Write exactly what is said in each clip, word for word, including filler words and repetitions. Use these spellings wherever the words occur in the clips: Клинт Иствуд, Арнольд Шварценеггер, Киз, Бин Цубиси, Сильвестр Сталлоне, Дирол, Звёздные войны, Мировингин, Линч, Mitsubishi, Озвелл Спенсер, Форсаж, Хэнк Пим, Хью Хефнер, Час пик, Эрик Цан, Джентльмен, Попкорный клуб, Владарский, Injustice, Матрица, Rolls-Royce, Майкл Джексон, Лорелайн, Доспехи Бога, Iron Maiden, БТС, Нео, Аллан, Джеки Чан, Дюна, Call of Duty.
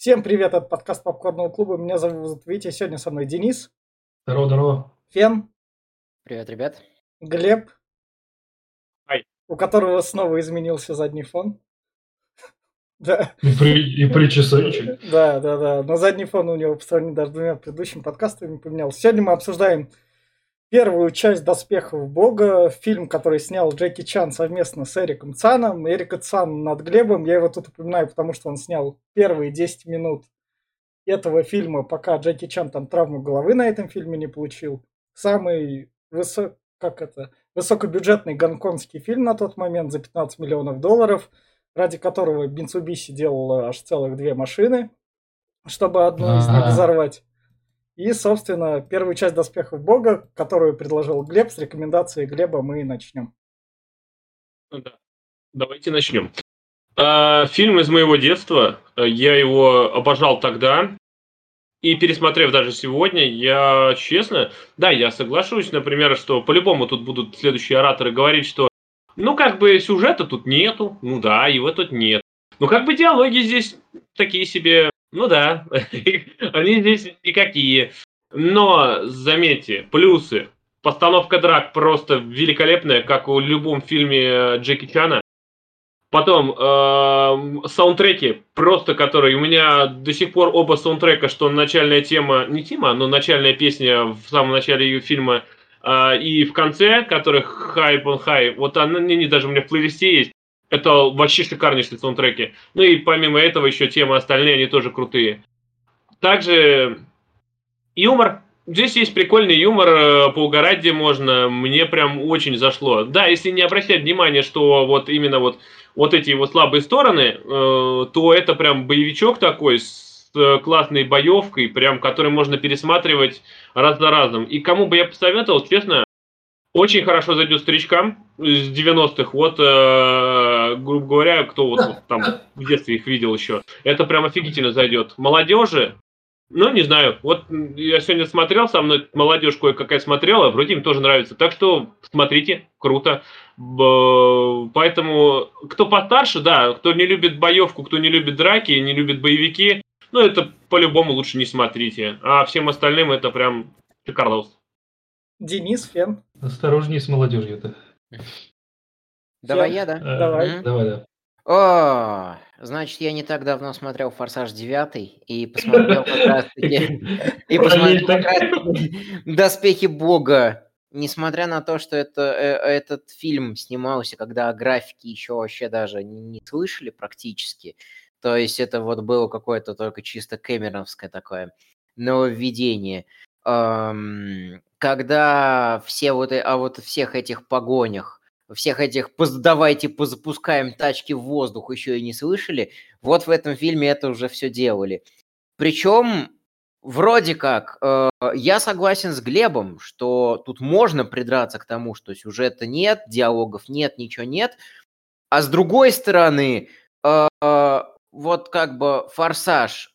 Всем привет, это подкаст Попкорного клуба. Меня зовут Витя, сегодня со мной Денис. Здорово, здорово. Фен. Привет, ребят. Глеб. Ай. У которого снова изменился задний фон. Да. И причесанчик. Да, да, да. Но задний фон у него по сравнению даже с двумя предыдущими подкастами поменялся. Сегодня мы обсуждаем первую часть «Доспехов Бога», фильм, который снял Джеки Чан совместно с Эриком Цаном. Эрика Цан над Глебом. Я его тут упоминаю, потому что он снял первые десять минут этого фильма, пока Джеки Чан там травму головы на этом фильме не получил. Самый высо... как это? высокобюджетный гонконгский фильм на тот момент за пятнадцать миллионов долларов, ради которого Бин Цубиси делала аж целых две машины, чтобы одну из них взорвать. И, собственно, первую часть «Доспехов Бога», которую предложил Глеб, с рекомендацией Глеба мы и начнем. Да. Давайте начнем. Фильм из моего детства. Я его обожал тогда. И пересмотрев даже сегодня, я честно... Да, я соглашусь, например, что по-любому тут будут следующие ораторы говорить, что ну как бы сюжета тут нету, ну да, его тут нет. Ну как бы диалоги здесь такие себе... Ну да, они здесь никакие. Но, заметьте, плюсы. Постановка драк просто великолепная, как в любом фильме Джеки Чана. Потом, э-м, саундтреки, просто которые... У меня до сих пор оба саундтрека, что начальная тема... Не тема, но начальная песня в самом начале ее фильма э- и в конце, которая «High on High». Вот она не, не, даже у меня в плейлисте есть. Это вообще шикарнейшие саундтреки. Ну и помимо этого еще темы остальные, они тоже крутые. Также юмор. Здесь есть прикольный юмор, поугарать где можно. Мне прям очень зашло. Да, если не обращать внимания, что вот именно вот, вот эти его слабые стороны, э, то это прям боевичок такой с э, классной боевкой, прям, который можно пересматривать раз за разом. И кому бы я посоветовал, честно, очень хорошо зайдет старичкам с девяностых, вот, э, грубо говоря, кто вот, вот там в детстве их видел еще. Это прям офигительно зайдет. Молодежи, ну, не знаю, вот я сегодня смотрел, со мной молодежь кое-какая смотрела, вроде им тоже нравится. Так что смотрите, круто. Поэтому, кто постарше, да, кто не любит боевку, кто не любит драки, не любит боевики, ну, это по-любому лучше не смотрите. А всем остальным это прям шикарлос. Денис, Фен. Осторожнее с молодежью-то. Давай Фен. я, да? А, Давай. М-м. Давай, да. О, значит, я не так давно смотрел «Форсаж девять» и посмотрел как раз-таки... И посмотрел как раз-таки «Доспехи Бога». Несмотря на то, что это, этот фильм снимался, когда графики еще вообще даже не слышали практически, то есть это вот было какое-то только чисто кэмероновское такое нововведение. Когда все вот, а вот всех этих погонях, всех этих «давайте позапускаем тачки в воздух» еще и не слышали, вот в этом фильме это уже все делали. Причем, вроде как, э, я согласен с Глебом, что тут можно придраться к тому, что сюжета нет, диалогов нет, ничего нет. А с другой стороны, э, э, вот как бы «Форсаж»,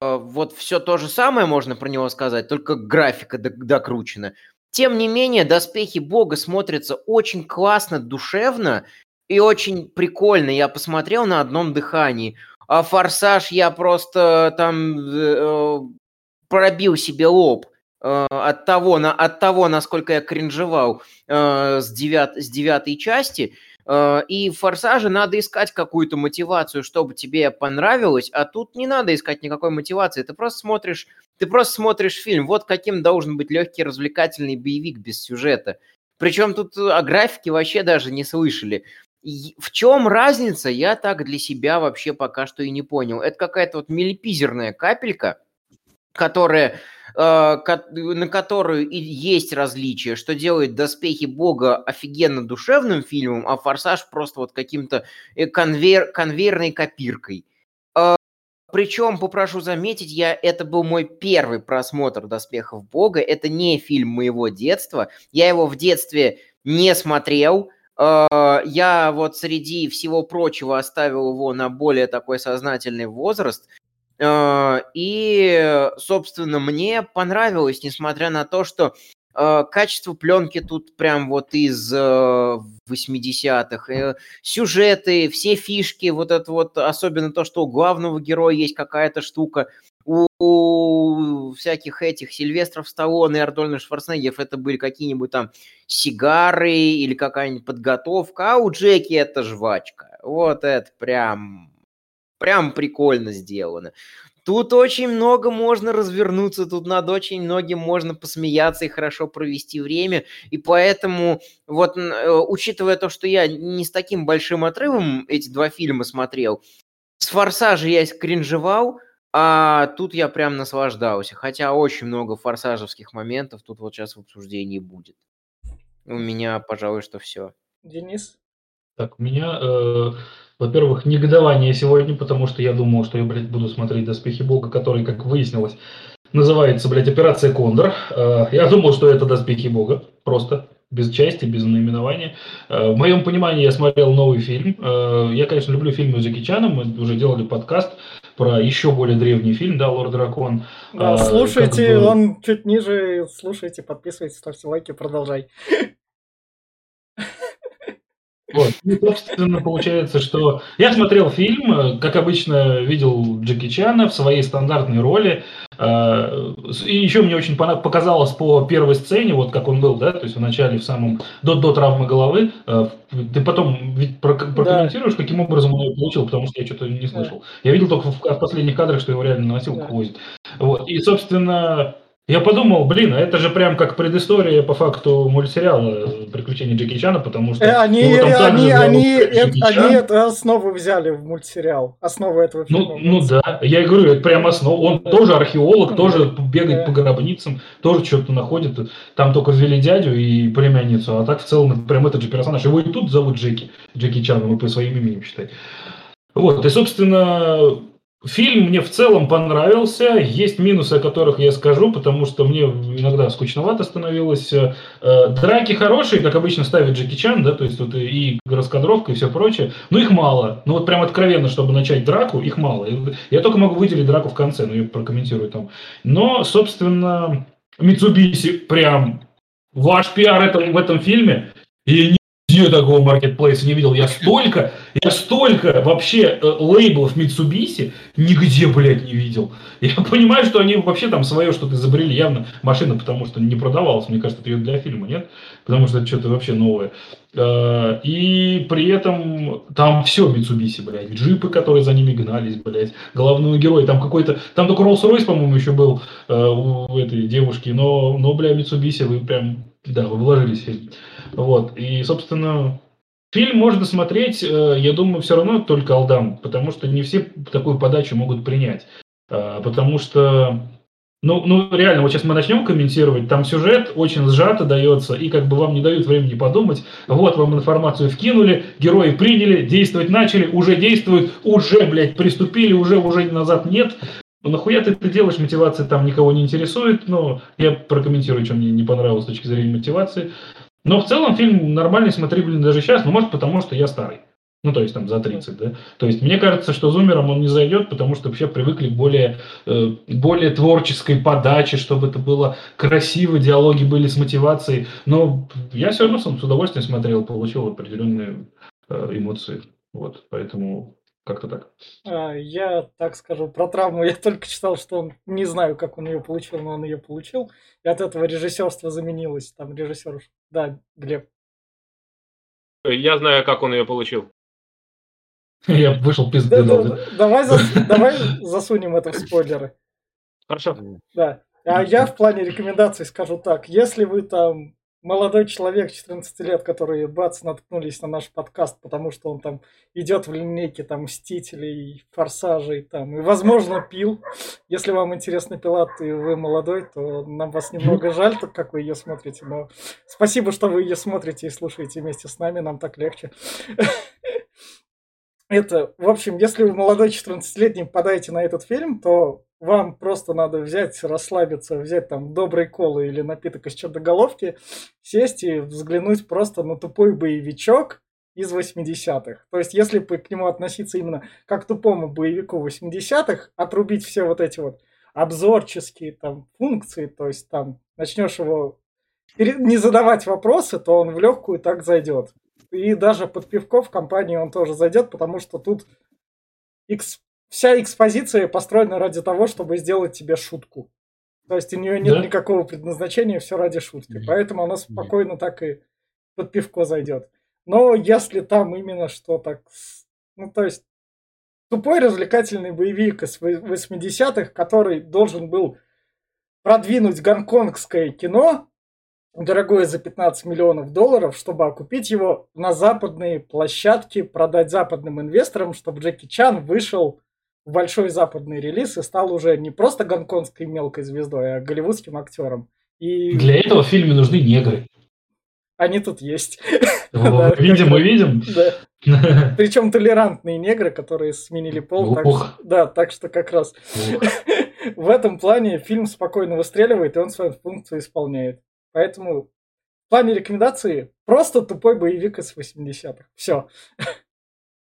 вот все то же самое можно про него сказать, только графика докручена. Тем не менее, «Доспехи Бога» смотрятся очень классно, душевно и очень прикольно. Я посмотрел на одном дыхании. А «Форсаж» я просто там э, пробил себе лоб э, от того, на, от того, насколько я кринжевал э, с, девят, с девятой части. И в «Форсаже» надо искать какую-то мотивацию, чтобы тебе понравилось, а тут не надо искать никакой мотивации. Ты просто смотришь, ты просто смотришь фильм. Вот каким должен быть легкий развлекательный боевик без сюжета. Причем тут о графике вообще даже не слышали. И в чем разница, я так для себя вообще пока что и не понял. Это какая-то вот милипизерная капелька, которая, э, на которую и есть различия, что делает «Доспехи Бога» офигенно душевным фильмом, а «Форсаж» просто вот каким-то конвейер, конвейерной копиркой. Э, причем, попрошу заметить, я, это был мой первый просмотр «Доспехов Бога». Это не фильм моего детства. Я его в детстве не смотрел. Э, я вот среди всего прочего оставил его на более такой сознательный возраст. И, собственно, мне понравилось, несмотря на то, что Качество пленки тут прям вот из восьмидесятых. Сюжеты, все фишки, вот это вот, особенно то, что у главного героя есть какая-то штука. У всяких этих Сильвестров Сталлоне и Арнольда Шварценеггеров это были какие-нибудь там сигары или какая-нибудь подготовка, а у Джеки это жвачка. Вот это прям, прям прикольно сделано. Тут очень много можно развернуться, тут над очень многим можно посмеяться и хорошо провести время, и поэтому, вот, учитывая то, что я не с таким большим отрывом эти два фильма смотрел, с «Форсажа» я кринжевал, а тут я прям наслаждался, хотя очень много форсажевских моментов тут вот сейчас в обсуждении будет. У меня, пожалуй, что все. Денис? Так, у меня... Э... Во-первых, негодование сегодня, потому что я думал, что я, блядь, буду смотреть «Доспехи Бога», который, как выяснилось, называется, блядь, «Операция Кондор». Я думал, что это «Доспехи Бога», просто, без части, без наименования. В моем понимании я смотрел новый фильм. Я, конечно, люблю фильмы с Джеки Чаном, мы уже делали подкаст про еще более древний фильм, да, «Лорд Дракон». Да, слушайте, бы... он чуть ниже, слушайте, подписывайтесь, ставьте лайки, продолжай. Вот. И, собственно, получается, что я смотрел фильм, как обычно, видел Джеки Чана в своей стандартной роли. И еще мне очень показалось по первой сцене, вот как он был, да, то есть в начале, в самом, до, до травмы головы. Ты потом ведь прокомментируешь, да, каким образом он ее получил, потому что я что-то не слышал. Да. Я видел только в, в последних кадрах, что его реально носил, да, хвост. Вот. И, собственно... Я подумал, блин, это же прям как предыстория по факту мультсериала «Приключения Джеки Чана», потому что... Э, они, его там они, они, это, они эту основу взяли в мультсериал, основу этого фильма. Ну, ну да, я и говорю, это прям основа. Он тоже археолог, тоже бегает по гробницам, тоже что-то находит. Там только ввели дядю и племянницу, а так в целом прям этот же персонаж. Его и тут зовут Джеки, Джеки Чан, его по своим именем считай. Вот, и, собственно... Фильм мне в целом понравился, есть минусы, о которых я скажу, потому что мне иногда скучновато становилось. Драки хорошие, как обычно ставит Джеки Чан, да, то есть вот и раскадровка, и все прочее, но их мало. Ну вот прям откровенно, чтобы начать драку, их мало. Я только могу выделить драку в конце, но я прокомментирую там. Но, собственно, Mitsubishi прям ваш пиар это, в этом фильме, и не... Я такого маркетплейса не видел. Я столько, я столько вообще э, лейблов Mitsubishi нигде, блядь, не видел. Я понимаю, что они вообще там свое что-то изобрели. Явно машина, потому что не продавалась. Мне кажется, это ее для фильма, нет? Потому что это что-то вообще новое. Э, и при этом там все Mitsubishi, блядь. Джипы, которые за ними гнались, блядь. Головной герой. Там какой-то... Там только Rolls-Royce, по-моему, еще был э, у этой девушки. Но, но блядь, Mitsubishi вы прям... Да, вы вложились в фильм. Вот. И, собственно, фильм можно смотреть, я думаю, все равно только Алдан, потому что не все такую подачу могут принять. Потому что, ну, ну реально, вот сейчас мы начнем комментировать, там сюжет очень сжато дается, и как бы вам не дают времени подумать. Вот вам информацию вкинули, герои приняли, действовать начали, уже действуют, уже, блядь, приступили, уже, уже назад нет. Ну, нахуя ты это делаешь, мотивация там никого не интересует, но я прокомментирую, что мне не понравилось с точки зрения мотивации. Но в целом фильм нормальный, смотри, блин, даже сейчас, ну, может, потому что я старый. Ну, то есть, там, за тридцать, да. То есть, мне кажется, что зумерам он не зайдет, потому что вообще привыкли к более, э, более творческой подаче, чтобы это было красиво, диалоги были с мотивацией. Но я все равно сам с удовольствием смотрел, получил определенные э, эмоции. Вот, поэтому... Как-то так. Я так скажу, про травму я только читал, что он, не знаю, как он ее получил, но он ее получил. И от этого режиссерство заменилось. Там режиссер, да, Глеб. Я знаю, как он ее получил. Я вышел пизды. Давай засунем это в спойлеры. Хорошо. Да. А я в плане рекомендаций скажу так. Если вы там... Молодой человек, четырнадцать лет, который, бац, наткнулись на наш подкаст, потому что он там идет в линейке там «Мстителей», «Форсажей», там, и, возможно, пил. Если вам интересны «Пилат» и вы молодой, то нам вас немного жаль, так как вы ее смотрите, но спасибо, что вы ее смотрите и слушаете вместе с нами, нам так легче. Это, в общем, если вы молодой четырнадцатилетний попадаете на этот фильм, то вам просто надо взять, расслабиться, взять там доброй колы или напиток из черноголовки, сесть и взглянуть просто на тупой боевичок из восьмидесятых. То есть, если к нему относиться именно как к тупому боевику восьмидесятых, отрубить все вот эти вот обзорческие там функции, то есть там начнешь его не задавать вопросы, то он в легкую так зайдет. И даже под пивко в компании он тоже зайдет, потому что тут экс... вся экспозиция построена ради того, чтобы сделать тебе шутку. То есть у нее нет да? никакого предназначения, все ради шутки. Нет. Поэтому она спокойно нет. так и под пивко зайдет. Но если там именно что так... Ну, то есть тупой развлекательный боевик из восьмидесятых, который должен был продвинуть гонконгское кино, дорогое за пятнадцать миллионов долларов, чтобы окупить его на западные площадки, продать западным инвесторам, чтобы Джеки Чан вышел в большой западный релиз и стал уже не просто гонконгской мелкой звездой, а голливудским актером. И... Для этого в фильме нужны негры. Они тут есть. Да, видим мы видим. Да. Причем толерантные негры, которые сменили пол. Так, да, так что как раз в этом плане фильм спокойно выстреливает, и он свою функцию исполняет. Поэтому в плане рекомендации просто тупой боевик из восьмидесятых. Все.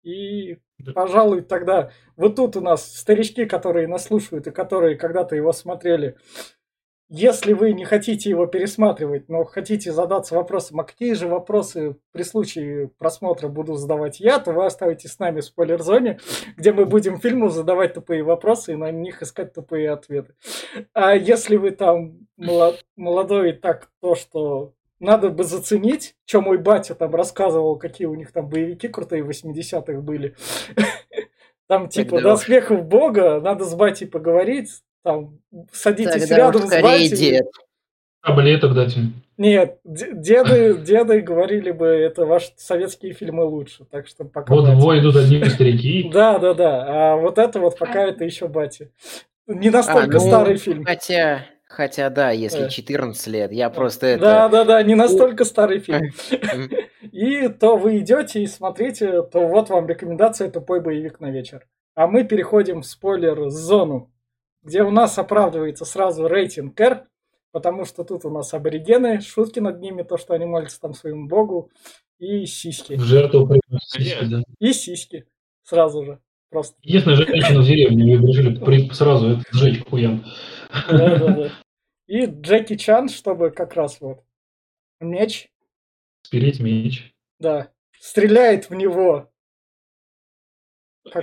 И, пожалуй, тогда вот тут у нас старички, которые нас слушают и которые когда-то его смотрели. Если вы не хотите его пересматривать, но хотите задаться вопросом, а какие же вопросы при случае просмотра буду задавать я, то вы оставайтесь с нами в спойлер-зоне, где мы будем фильму задавать тупые вопросы и на них искать тупые ответы. А если вы там молодой, так то, что надо бы заценить, что мой батя там рассказывал, какие у них там боевики крутые восьмидесятых были. Там типа «Доспехов Бога», надо с батей поговорить. Там, садитесь так, рядом с батей. Таблеток дать им. Нет, деды, деды говорили бы, это ваши советские фильмы лучше. Так что пока вот двое идут одни старики. Да, да, да. А вот это вот пока это еще батя. Не настолько а, ну, старый фильм. Хотя, хотя да, если четырнадцать лет, я просто это... Да, да, да, не настолько старый фильм. И то вы идете и смотрите, то вот вам рекомендация «Тупой боевик на вечер». А мы переходим в спойлер-зону, где у нас оправдывается сразу рейтинг R, потому что тут у нас аборигены, шутки над ними, то, что они молятся там своему богу, и сиськи. В жертву приносят сиськи, да. И сиськи. Сразу же. Просто. Единственная женщина в деревне, ее решили сразу это сжечь к хуям. Да-да-да. И Джеки Чан, чтобы как раз вот меч. Спилить меч. Да. Стреляет в него.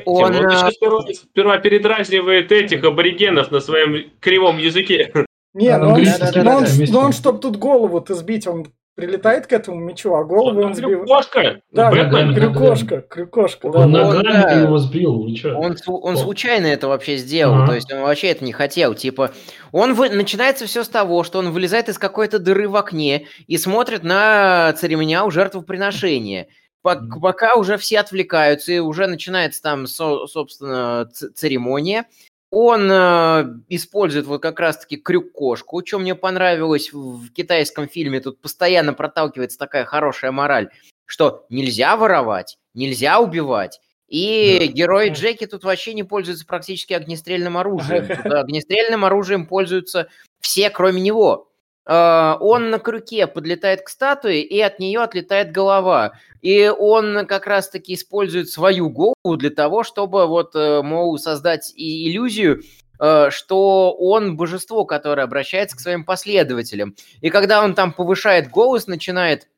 Он, он а... сперва передразнивает этих аборигенов на своем кривом языке. Не, но он, да, да, да, он, да, да, он чтобы тут голову-то сбить, он прилетает к этому мечу, а голову он, он сбил. Крюкошка! Да, Бэтмен, крюкошка, крюкошка. Он да, ногами его сбил, он, он случайно это вообще сделал, а-а-а. То есть он вообще это не хотел. Типа, он вы... начинается все с того, что он вылезает из какой-то дыры в окне и смотрит на церемониал жертвоприношения. Пока уже все отвлекаются, и уже начинается там, собственно, церемония. Он использует вот как раз-таки крюк-кошку, что мне понравилось в китайском фильме. Тут постоянно проталкивается такая хорошая мораль, что нельзя воровать, нельзя убивать. И да. герои Джеки тут вообще не пользуются практически огнестрельным оружием. Тут огнестрельным оружием пользуются все, кроме него. Он на крюке подлетает к статуе, и от нее отлетает голова. И он как раз-таки использует свою голову для того, чтобы вот, мол, создать и иллюзию, что он божество, которое обращается к своим последователям. И когда он там повышает голос, начинает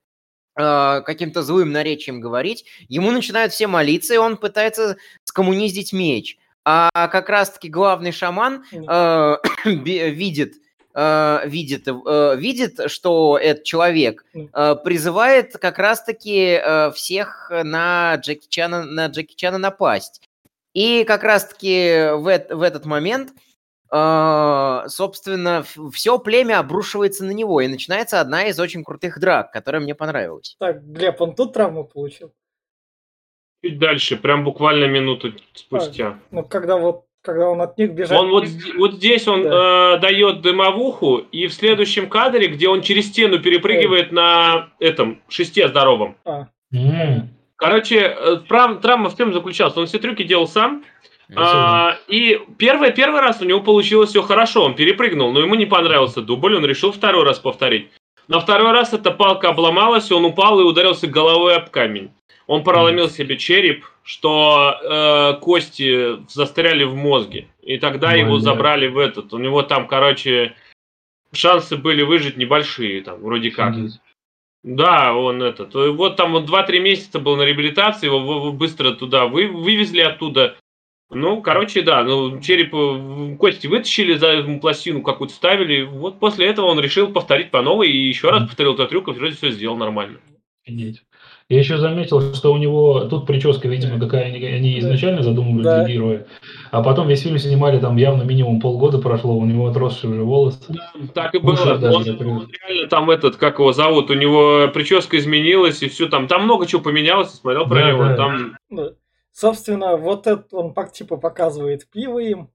каким-то злым наречием говорить, ему начинают все молиться, и он пытается скоммуниздить меч. А как раз-таки главный шаман э, видит... Видит, видит, что этот человек призывает как раз-таки всех на Джеки Чана, на Джеки Чана напасть. И как раз-таки в, в этот момент, собственно, все племя обрушивается на него, и начинается одна из очень крутых драк, которая мне понравилась. Так, Глеб, он тут травму получил? Чуть дальше, прям буквально минуту спустя. А, ну, когда вот когда он от них бежит. Он вот, вот здесь он да. э, дает дымовуху, и в следующем кадре, где он через стену перепрыгивает Ой. на этом шесте здоровом. А. М-м. Короче, прав, травма в том заключалась. Он все трюки делал сам. А, и первый, первый раз у него получилось все хорошо. Он перепрыгнул, но ему не понравился дубль. Он решил второй раз повторить. На второй раз эта палка обломалась, он упал и ударился головой об камень. Он проломил себе череп, что э, кости застряли в мозге. И тогда Ой, его да. забрали в этот. У него там, короче, шансы были выжить небольшие, там, вроде как. Да, он этот. Вот там он два-три месяца был на реабилитации, его быстро туда вы, вывезли оттуда. Ну, короче, да, ну, череп, кости вытащили, за пластину какую-то ставили. Вот после этого он решил повторить по новой и еще раз повторил этот трюк, и вроде все сделал нормально. Офигеть. Я еще заметил, что у него тут прическа, видимо, какая они изначально задумывали для да. героя, а потом весь фильм снимали, там явно минимум полгода прошло, у него отросшие уже волосы. Да, так и было. Он, он реально там этот, как его зовут, у него прическа изменилась и все там, там много чего поменялось, смотрел про да, него. Да. Там... Да. Собственно, вот это он типа показывает пиво им.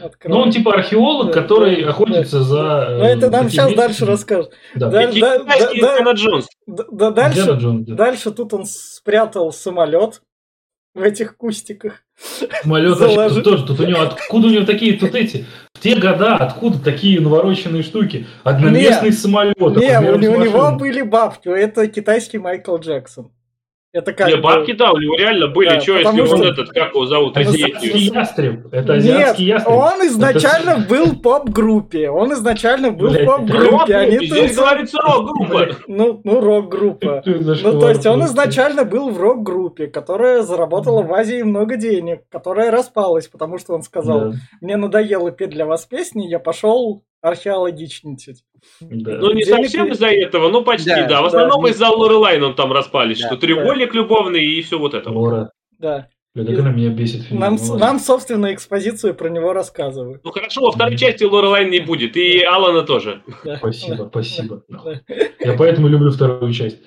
Открывает. Ну, он типа археолог, да, который да, охотится да. за... Ну, это нам сейчас вещи. Дальше расскажут. Да. Да, да, да, да, Индиана Джонс. Да, да, дальше, Джон, да. Дальше тут он спрятал самолет в этих кустиках. Самолет тоже. Тут, тут у него, откуда у него такие тут эти... В те года откуда такие навороченные штуки? Одноместный нет, самолет. Нет, у, у него были бабки. Это китайский Майкл Джексон. Это как? Не, бабки, да, у него реально были. Да, что, если что... он этот, как его зовут? Азиатский ястреб. Это азиатский Нет, ястреб. Он изначально это... был в поп-группе. Он изначально был в поп-группе. Они здесь тут... говорится рок-группа. Ну, ну рок-группа. Ну, то есть он изначально был в рок-группе, которая заработала в Азии много денег, которая распалась, потому что он сказал, да. мне надоело петь для вас песни, я пошел... археологичничать. Да. Ну, не денег совсем из-за этого, но почти, да. да. В основном да, из-за Лорелайн он там распались, да, что треугольник да. любовный и все вот это. Лора. Да. Да, так она меня бесит. Фильм. Нам, ну, нам, собственно, экспозицию про него рассказывают. Ну, хорошо, во второй части Лорелайн не будет, и Аллана тоже. Да. Спасибо, да. спасибо. Да. Я поэтому люблю вторую часть.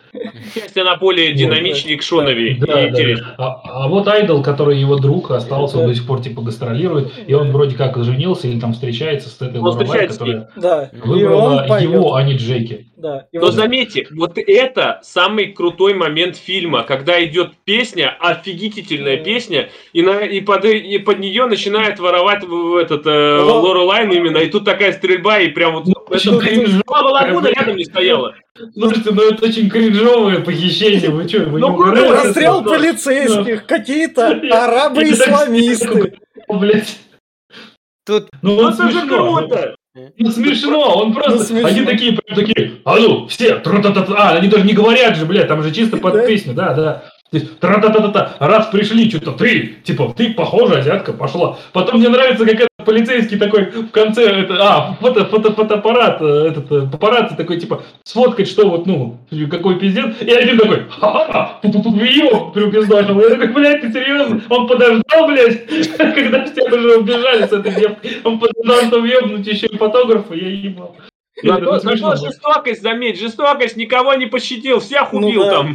Часть она более динамичнее, да. кшоновее. Да, да, да. А, а вот Айдол, который его друг остался, да. он до сих пор типа гастролирует, и он вроде как женился или там встречается с этой Лорелайн, которая да. выбрала его, а не Джеки. Да. Но да. заметьте, вот это самый крутой момент фильма, когда идет песня, офигительная песня, Песня, и, на, и, под, и под нее начинает воровать этот э, Лорелайн именно, и тут такая стрельба, и прям вот... Ну, это кринжово, рядом не стояла. Слушайте, ну это очень кринжовое похищение, вы что, вы ну, не угораете? Расстрел это, полицейских, да. какие-то арабы-исламисты. Тут... Ну, ну это же круто! Ну смешно, он просто, ну, смешно. Они такие, прям такие, а ну, все, а, они даже не говорят же, блядь, там же чисто под да. песню, да, да. Тра-та-та-та-та, раз пришли, что-то ты, типа, ты, похоже, азиатка пошла. Потом мне нравится, как этот полицейский такой в конце, это, а, фото, фото, фотоаппарат, этот, папарацци такой, типа, сфоткать, что вот, ну, какой пиздец. И один такой, ха-ха-ха, его приупиздошил. Я такой, блядь, ты серьезно? Он подождал, блядь, когда все уже убежали с этой девкой. Он подождал, что въебнуть еще и фотографа, я ебал. На то, на то жестокость, заметь, жестокость, никого не пощадил, всех убил ну, да. там.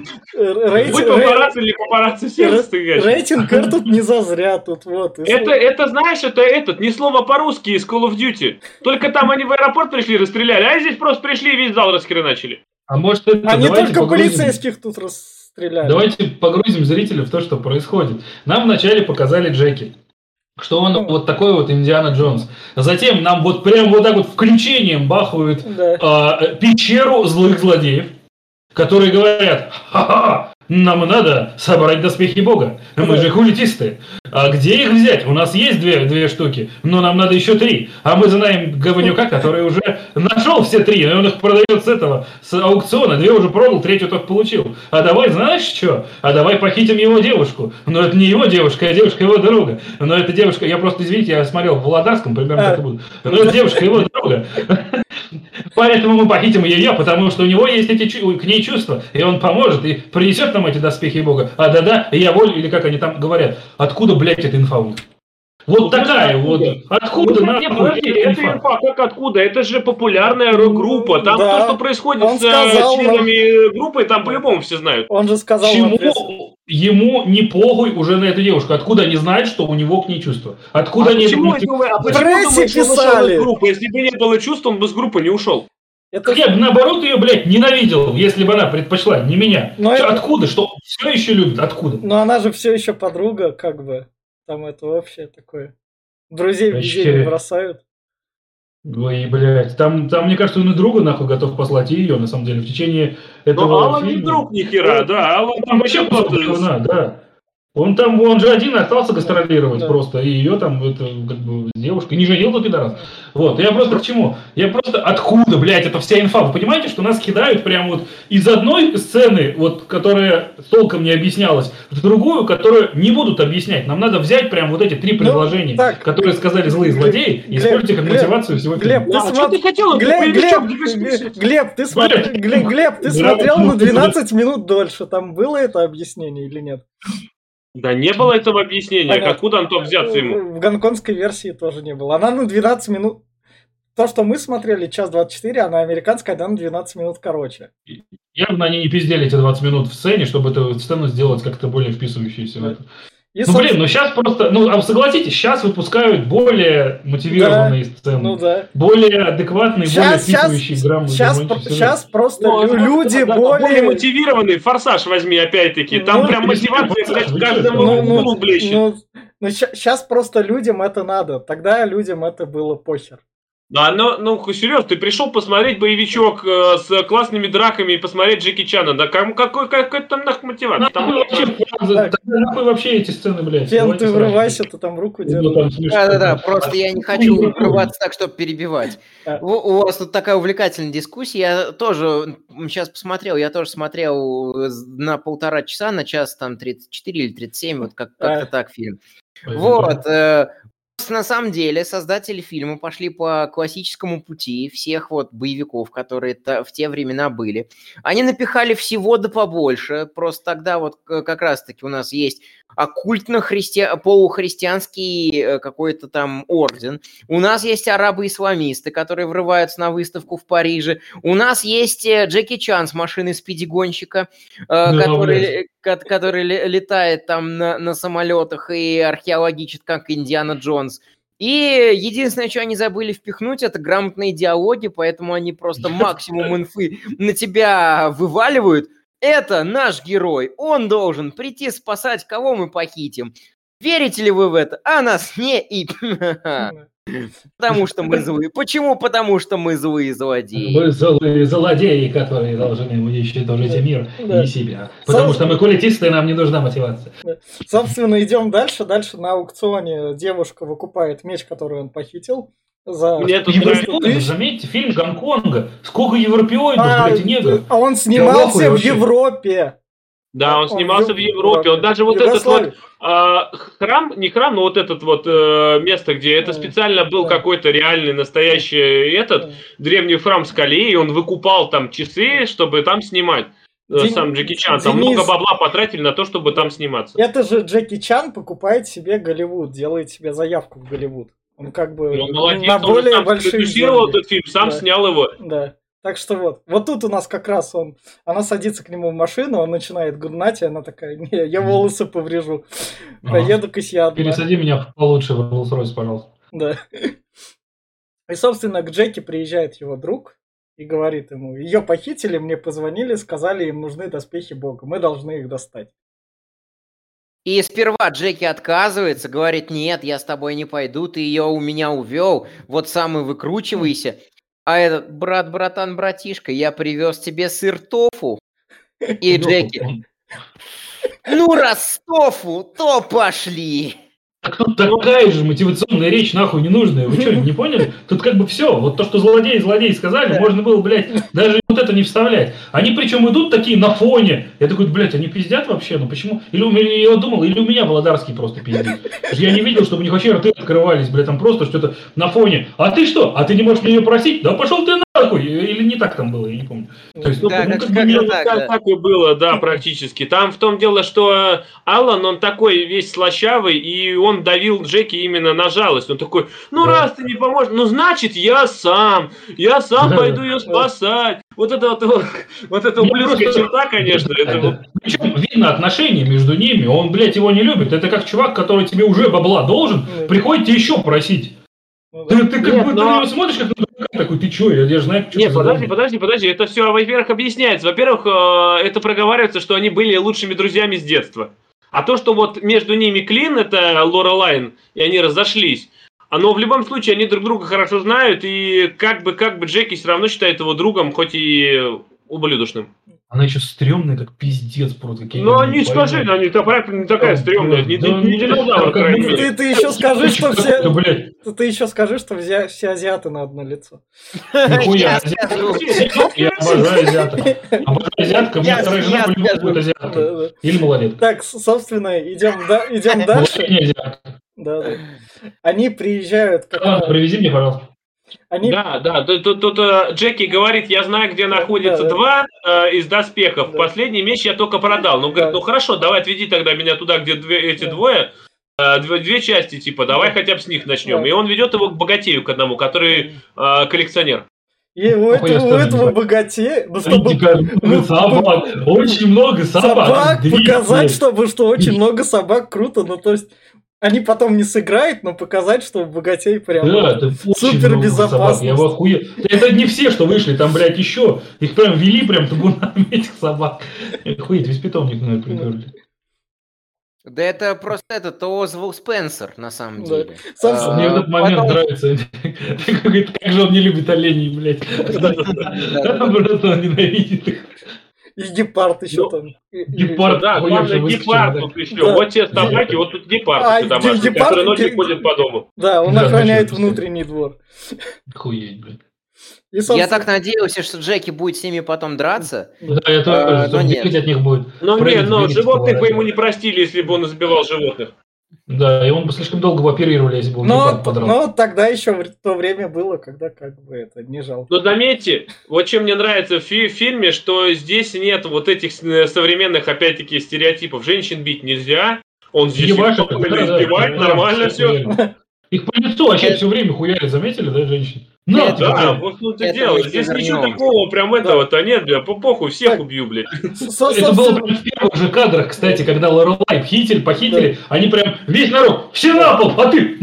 Будь папарацци или папарацци всех расстреляли. Рейтинг R тут не зазря, тут вот. Это, это, знаешь, это этот, ни слова по-русски из Call of Duty. Только там они в аэропорт пришли, расстреляли, а здесь просто пришли и весь зал расхреначили. А может это... Они только погрузим. Полицейских тут расстреляли. Давайте погрузим зрителя в то, что происходит. Нам вначале показали Джеки. Что он вот такой вот Индиана Джонс. Затем нам вот прям вот так вот включением бахают да. э, пещеру злых злодеев, которые говорят, ха-ха, нам надо собрать доспехи Бога, мы же хулитисты. А где их взять? У нас есть две, две штуки, но нам надо еще три. А мы знаем говнюка, который уже нашел все три, и он их продает с этого, с аукциона. Две уже продал, третью только получил. А давай, знаешь что? А давай похитим его девушку. Но это не его девушка, а девушка его друга. Но это девушка, я просто, извините, я смотрел в Владарском, примерно так и буду. Но это девушка его друга. Поэтому мы похитим ее, потому что у него есть эти, к ней чувства, и он поможет, и принесет нам эти доспехи Бога. А да-да, я воль, или как они там говорят, откуда, блядь, эта инфа у них? Вот такая вот. Откуда ну, нам это инфа? Как откуда? Это же популярная рок-группа. Там да. то, что происходит он с сказал, членами он... группы, там по-любому все знают. Он же сказал... Чему он... ему не похуй уже на эту девушку? Откуда они знают, что у него к ней чувства? Откуда а они... Почему, не... думаю, а почему думаешь, что он ушел из группы? Если бы не было чувств, он бы с группы не ушел. Это... Я бы, наоборот, ее, блядь, ненавидел, если бы она предпочла, не меня. Что, это... Откуда? Что все еще любит? Откуда? Но она же все еще подруга, как бы. Там это общее такое. Друзей везде не бросают. Ой, блядь. Там, там, мне кажется, он и друга, нахуй, готов послать, и ее, на самом деле, в течение этого фильма. Ну, Аллан не друг, ни хера, да. Аллан там вообще просто... Да. Он там, он же один остался гастролировать, да, просто, и ее там, это, как бы, девушка, не женил бы пидорас. Вот, я просто к чему? Я просто, откуда, блядь, это вся инфа? Вы понимаете, что нас кидают прям вот из одной сцены, вот, которая толком не объяснялась, в другую, которую не будут объяснять. Нам надо взять прям вот эти три предложения, ну, так, которые сказали злые Глеб, злодеи, и используйте как Глеб, мотивацию всего фильма. Глеб, а, см... Глеб, Глеб, Глеб, Глеб, ты смотрел, Глеб, Глеб, ты смотрел на двенадцать минут дольше, там было это объяснение или нет? Да не было этого объяснения, а откуда Антон взяться ему? В гонконгской версии тоже не было. Она на двенадцать минут... То, что мы смотрели, час двадцать четыре, она американская, она на двенадцать минут короче. Явно они не пиздели эти двадцать минут в сцене, чтобы эту сцену сделать как-то более вписывающуюся, да, в это. И, ну, собственно... блин, ну сейчас просто... Ну, согласитесь, сейчас выпускают более мотивированные, да, сцены. Ну, да. Более адекватные, сейчас, более вписывающие граммы. Сейчас, сейчас, сейчас просто, ну, люди, да, более... Более мотивированные. «Форсаж» возьми опять-таки. Там, ну, прям мотивация к каждому, ну, углу, ну, блещет. Ну, ну, сейчас просто людям это надо. Тогда людям это было похер. Да, ну, ну, Серёж, ты пришел посмотреть боевичок э, с классными драками и посмотреть Джеки Чана. Да кому, какой, какой там нахуй мотивация? Там вообще, да, нахуй вообще эти сцены, блядь. Фен, ты врывайся, ты там руку делаешь. Да-да-да, просто я не хочу врываться так, чтобы перебивать. У вас тут такая увлекательная дискуссия. Я тоже сейчас посмотрел, я тоже смотрел на полтора часа, на час там тридцать четыре или тридцать семь, вот как-то так фильм. Вот, на самом деле создатели фильма пошли по классическому пути всех вот боевиков, которые в те времена были. Они напихали всего да побольше, просто тогда вот как раз-таки у нас есть оккультно-полухристианский какой-то там орден. У нас есть арабы-исламисты, которые врываются на выставку в Париже. У нас есть Джеки Чан с машиной спидигонщика, да, который, который летает там на, на самолетах и археологичит, как Индиана Джонс. И единственное, что они забыли впихнуть, это грамотные диалоги, поэтому они просто максимум инфы на тебя вываливают. Это наш герой, он должен прийти спасать, кого мы похитим. Верите ли вы в это? А нас не и... Потому что мы злые. Почему? Потому что мы злые злодеи. Мы злые злодеи, которые должны уничтожить мир и себя. Потому что мы культисты, и нам не нужна мотивация. Собственно, идем дальше. Дальше на аукционе девушка выкупает меч, который он похитил. За... Европеоиды, заметьте, фильм Гонконга. Сколько европеоидов, а, блядь, негров. А он снимался в вообще. Европе. Да, он снимался он в Европе. Европе. Он даже вот этот вот а, храм, не храм, но вот этот вот а, место, где это специально был какой-то реальный, настоящий этот древний храм в скале, и он выкупал там часы, чтобы там снимать. Дени... Сам Джеки Чан. Там Денис... много бабла потратили на то, чтобы там сниматься. Это же Джеки Чан покупает себе Голливуд, делает себе заявку в Голливуд. Он как бы он молодец, на более он большие деньги. Этот фильм, сам да. снял его. Да. Так что вот. Вот тут у нас как раз он... Она садится к нему в машину, он начинает гуднать, и она такая, не, я волосы поврежу. Поеду-ка я одна. Пересади меня получше в Rolls-Royce, пожалуйста. Да. И, собственно, к Джеки приезжает его друг и говорит ему, ее похитили, мне позвонили, сказали, им нужны доспехи Бога, мы должны их достать. И сперва Джеки отказывается, говорит, нет, я с тобой не пойду, ты ее у меня увел, вот сам и выкручивайся. А этот, брат, братан, братишка, я привез тебе сыр тофу. И Джеки, ну раз тофу, то пошли. Так тут такая же мотивационная речь, нахуй ненужная. Вы что, не поняли? Тут как бы все. Вот то, что злодеи, злодеи сказали, можно было, блядь, даже вот это не вставлять. Они причем идут такие на фоне. Я такой, блядь, они пиздят вообще? Ну почему? Или у меня, я думал, или у меня Владарский просто пиздит. Я не видел, чтобы у них вообще рты открывались, блядь, там просто что-то на фоне. А ты что? А ты не можешь ее просить? Да пошел ты нахуй! Или не так там было, я не помню. То есть, ну, да, ну, как, как, как так, так, да. так и было, да, практически. Там в том дело, что Аллан, он такой весь слащавый, и он Он давил Джеки именно на жалость. Он такой, ну да. раз ты не поможешь, ну значит я сам, я сам да, пойду да, ее спасать. Да. Вот это вот, вот это ублюдская черта, конечно. Да, это да. Вот... Причем видно отношения между ними, он, блядь, его не любит. Это как чувак, который тебе уже бабла должен, да. приходит тебе еще просить. Ну, да. Ты, ты как Нет, бы но... ты на него смотришь, как такой, ты чё, я, я же знаю, что... Нет, подожди, подожди, подожди, это все, во-первых, объясняется. Во-первых, это проговаривается, что они были лучшими друзьями с детства. А то, что вот между ними клин, это Лорелайн, и они разошлись, но в любом случае они друг друга хорошо знают, и как бы, как бы Джеки все равно считает его другом, хоть и ублюдочным. Она еще стрёмная, как пиздец, просто. Ну, не скажи, она не такая стрёмная. Не должна. Ты еще скажи, что все... Ты еще скажи, что все азиаты на одно лицо. Нихуя, азиаты. Я обожаю азиатов. Обожаю азиатка, мне вторая жена будет азиатка. Или малолетка. Так, собственно, идем дальше. Да, да. Они приезжают... Привези мне, пожалуйста. Они... Да, да, тут, тут, тут Джеки говорит, я знаю, где находится да, два да. Э, из доспехов, да. Последний меч я только продал. Ну, да. Говорит, ну хорошо, давай отведи тогда меня туда, где две, эти да. двое, э, две, две части, типа, давай да. хотя бы с них начнем. Да. И он ведет его к богатею, к одному, который э, коллекционер. И у этого, у этого богатея... Ну, чтобы... Собак, очень много собак. Собак, две, показать, чтобы, что очень много собак, круто, ну то есть... Они потом не сыграют, но показать, что богатей прям да, супер безопасно. Я в охуе... Это не все, что вышли, там, блядь, еще. Их прям вели прям табунами этих собак. Охуеть, весь питомник, наверное, приперли. Да это просто этот Озвелл Спенсер, на самом деле. Да. А, мне в этот момент потом... нравится. Как же он не любит оленей, блядь. Он просто ненавидит их. И гепард еще ну, там. Гепард, да, главное, гепард тут еще. Да. Вот те собаки, вот тут гепард а, еще домашний, гепард, который ночью г... ходит по дому. Да, он да, охраняет внутренний двор. Охуеть, блядь. Собственно... Я так надеялся, что Джеки будет с ними потом драться. Да, я тоже, что бегать от них будет. Но нет, но животных бы ему не простили, если бы он забивал животных. Да, и он бы слишком долго бы оперировали, если бы он гепард подрал. Но тогда еще в то время было, когда как бы это не жалко. Но заметьте, вот чем мне нравится в фи- фильме, что здесь нет вот этих современных, опять-таки, стереотипов. Женщин бить нельзя, он здесь ебашит, да, избивает, да, нормально все. все. Их по лицу вообще все время хуяли, заметили, да, женщин? Ну, это, да, вот что ты делаешь. Здесь ничего такого прям этого-то да. нет, бля, похуй, всех так. убью, блядь. Это было прям в первых же кадрах, кстати, когда Лорелайн похитили, похитили, да. они прям весь народ, все на пол, а ты,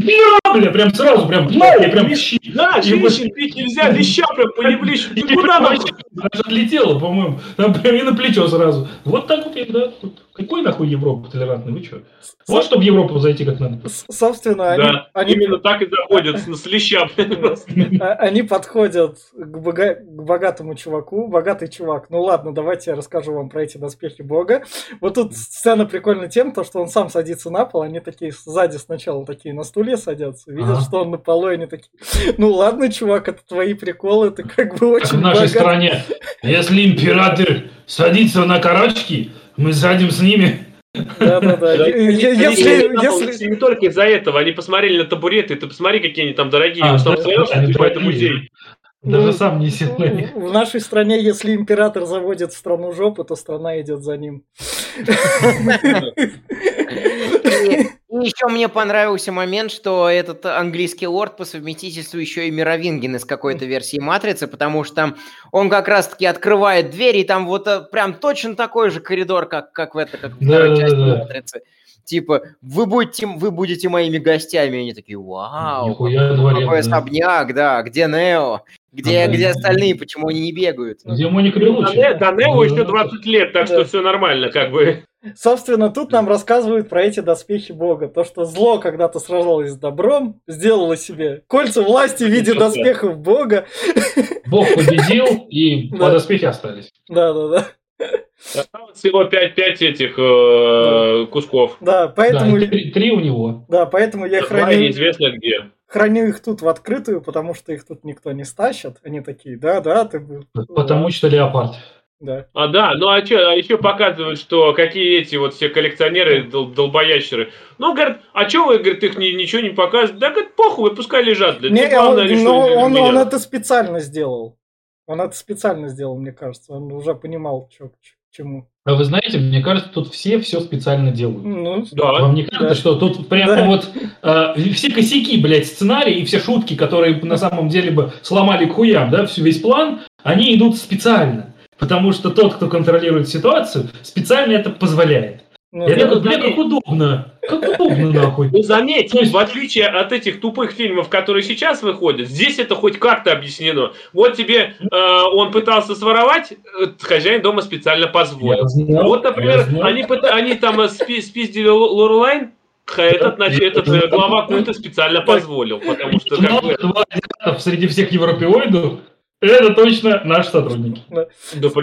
на, бля, прям сразу, прям, на, и прям ищи. Да, женщин бить нельзя, леща прям появились, ты куда нахуй? Она же отлетела, по-моему, там прям и на плечо сразу. Вот так вот, да, какой нахуй Европа толерантный, вы что? Вот чтобы в Европу зайти как надо. Собственно, они... Да, именно так и заходят, с леща, блядь. Они подходят к, бога... к богатому чуваку, богатый чувак. Ну ладно, давайте я расскажу вам про эти доспехи Бога. Вот тут сцена прикольна тем, что он сам садится на пол, они такие сзади сначала такие на стулья садятся, видят, а-а-а. Что он на полу, и они такие, ну ладно, чувак, это твои приколы, ты как бы очень богат. В нашей стране, если император садится на карачки, мы садим с ними. Да-да-да. Если не только из-за этого, они посмотрели на табуреты, ты посмотри, какие они там дорогие, он там стоял, типа это музей. Даже сам не сильный. В нашей стране, если император заводит в страну жопу, то страна идет за ним. И еще мне понравился момент, что этот английский лорд по совместительству еще и Мировингин из какой-то версии «Матрицы», потому что там он как раз-таки открывает дверь, и там вот прям точно такой же коридор, как, как в этой, как в второй да, части да, да. «Матрицы». Типа, вы будете, вы будете моими гостями. И они такие, вау, нихуя дворец, какой особняк, да. да, где Нео? Где, а, где остальные, почему они не бегают? Где мы не крылучи? Да, Нео еще двадцать лет, так да. что все нормально, как бы. Собственно, тут нам рассказывают про эти доспехи Бога. То, что зло когда-то сражалось с добром, сделало себе кольца власти в виде доспехов Бога. Бог победил, и доспехи остались. Да-да-да. Всего пять этих э, кусков. Да, поэтому... Да, три, три у него. Да, поэтому я Два храню... неизвестно где. Храню их тут в открытую, потому что их тут никто не стащит. Они такие, да-да, ты... Потому да. что леопард. Да. А, да, ну а, че, а еще показывают, что какие эти вот все коллекционеры, дол- долбоящеры. Ну, говорят, а что вы, говорит, их ни, ничего не показывают? Да, говорит, похуй, пускай лежат. Для не, он, решу, но он, он это специально сделал. Он это специально сделал, мне кажется. Он уже понимал, что к чему. А вы знаете, мне кажется, тут все все специально делают. Ну, да. Вам не кажется, да. что тут прямо да. вот э, все косяки, блядь, сценарий и все шутки, которые на самом деле бы сломали к хуям, да, весь план, они идут специально. Потому что тот, кто контролирует ситуацию, специально это позволяет. Ну, я такой, бля, как удобно. Как удобно, нахуй. Ну, заметьте, в отличие от этих тупых фильмов, которые сейчас выходят, здесь это хоть как-то объяснено. Вот тебе э, он пытался своровать, э, хозяин дома специально позволил. Вот, например, они, они там спи- спиздили Лорелайн, этот, значит, этот глава культа специально позволил. Потому что... Как бы... Два десятых среди всех европеоидов. Это точно наш сотрудник. Да,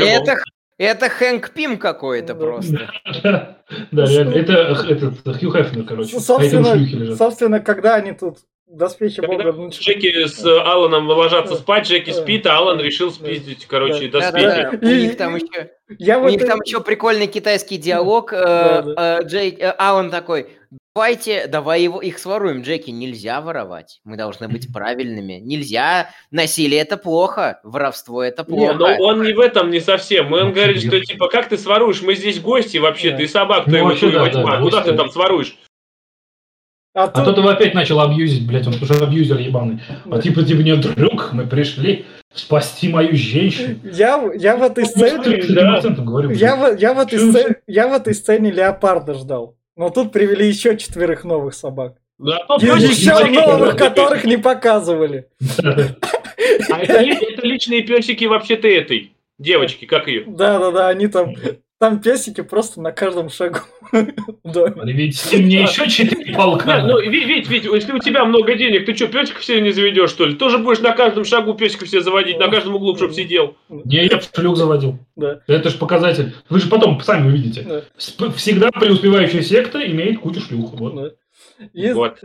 это, Это Хэнк Пим какой-то просто. Да, реально. Это Хью Хефнер, короче. Собственно, когда они тут доспехи Бога... Джеки с Алланом ложатся спать, Джеки спит, а Аллан решил спиздить, короче, доспехи. У них там еще прикольный китайский диалог. Аллан такой... Давайте, давай его, их своруем, Джеки, нельзя воровать, мы должны быть правильными, нельзя, насилие это плохо, воровство это плохо. Не, но он не в этом не совсем, он говорит, что типа, как ты своруешь, мы здесь гости вообще-то, и собак твоего хуевать, куда ты там своруешь? А тот его опять начал абьюзить, блядь, он уже абьюзер ебаный, а типа, типа, нет, друг, мы пришли спасти мою женщину. Я, я в этой сцене, я в этой сцене леопарда ждал. Но тут привели еще четверых новых собак. Да, и еще новых, которых не показывали. А это личные песики вообще-то этой девочки, как ее? Да-да-да, они там... Там песики просто на каждом шагу. Ведь мне еще четыре полка. Ну, ведь, ведь, если у тебя много денег, ты что, песиков все не заведешь, что ли? Тоже будешь на каждом шагу песиков все заводить, на каждом углу, чтобы сидел. Не, я шлюх заводил. Это же показатель. Вы же потом сами увидите. Всегда преуспевающая секта имеет кучу шлюх. Вот.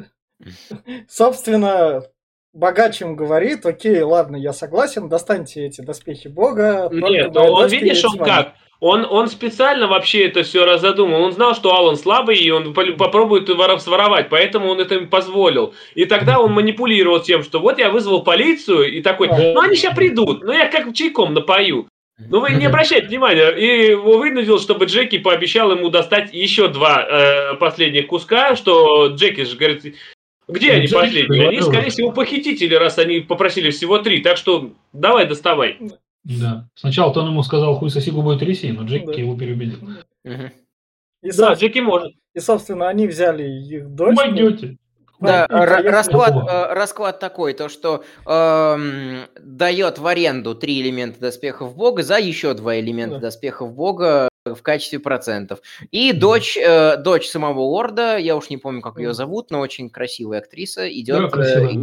Собственно... Богачим говорит, окей, ладно, я согласен, достаньте эти доспехи Бога. Нет, но он, видишь, он как? Он, он специально вообще это все раз задумал. Он знал, что Аллан слабый, и он попробует воров своровать, поэтому он это им позволил. И тогда он манипулировал тем, что вот я вызвал полицию, и такой, ну они сейчас придут, ну я как чайком напою. Ну вы не обращайте внимания. И его вынудил, чтобы Джеки пообещал ему достать еще два э, последних куска, что Джеки же говорит... Где они последние? Они, скорее всего, похитители, раз они попросили всего три. Так что давай, доставай. Да. Сначала-то он ему сказал, хуй соси губой тряси, но Джеки да. его переубедил. Угу. И, да, Джеки может. И, собственно, они взяли их дочь. Пойдете. Да, расклад, расклад такой, то что э, дает в аренду три элемента доспехов Бога за еще два элемента да. доспехов Бога в качестве процентов. И дочь, э, дочь самого лорда, я уж не помню, как ее зовут, но очень красивая актриса, идет, да, э,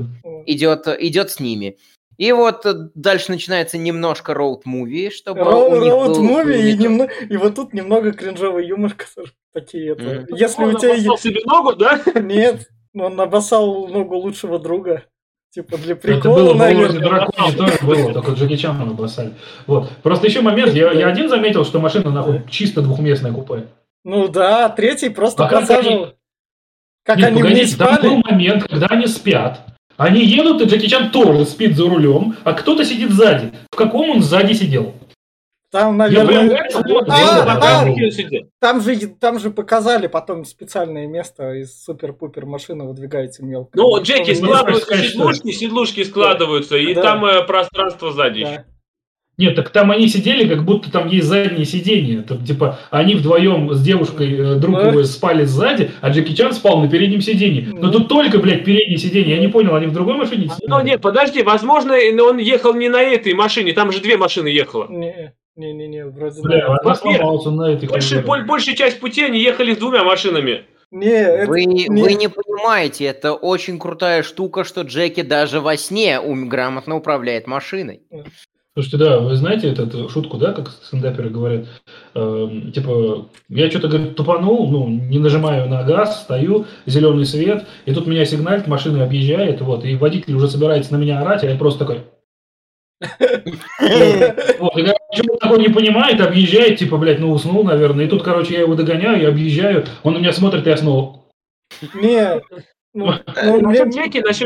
идет, идет с ними. И вот дальше начинается немножко роуд-муви, чтобы роуд-муви, и, немно... и вот тут немного кринжовый юмор, который такие это... Mm-hmm. Если он у тебя... обоссал себе ногу, да? Нет, он обоссал ногу лучшего друга. Типа для прикола, наверное. Это было в «Драконе» тоже было, только Джеки Чана набросали. Вот. Просто еще момент, я, я один заметил, что машина нахуй чисто двухместное купе. Ну да, третий просто посаживал. Как они в ней спали. Там был момент, когда они спят. Они едут, и Джеки Чан тоже спит за рулем, а кто-то сидит сзади. В каком он сзади сидел? Там, наверное... Там же, там же показали потом специальное место из супер-пупер машины выдвигается мелко. Ну, Джеки складываются, седлушки, седлушки складываются, и там пространство сзади. Нет, так там они сидели, как будто там есть задние сиденья. Там, типа, они вдвоем с девушкой друг друга спали сзади, а Джеки Чан спал на переднем сиденье. Но тут только, блядь, переднее сиденье. Я не понял, они в другой машине сидели? Ну, нет, подожди, возможно, он ехал не на этой машине, там же две машины ехало. Не-не-не, вроде... Бля, нет, больше, большая часть пути они ехали с двумя машинами. Не, вы, это... вы не понимаете, это очень крутая штука, что Джеки даже во сне ум грамотно управляет машиной. Слушайте, да, вы знаете эту шутку, да, как стендаперы говорят? Э, типа, я что-то, говорит, тупанул, ну, не нажимаю на газ, стою, зеленый свет, и тут меня сигналит, машина объезжает, вот, и водитель уже собирается на меня орать, а я просто такой... Вот, и, короче, такой не понимает, объезжает, типа, блядь, ну уснул, наверное. И тут, короче, я его догоняю, я объезжаю, он на меня смотрит, и я снова. Нет. Насчет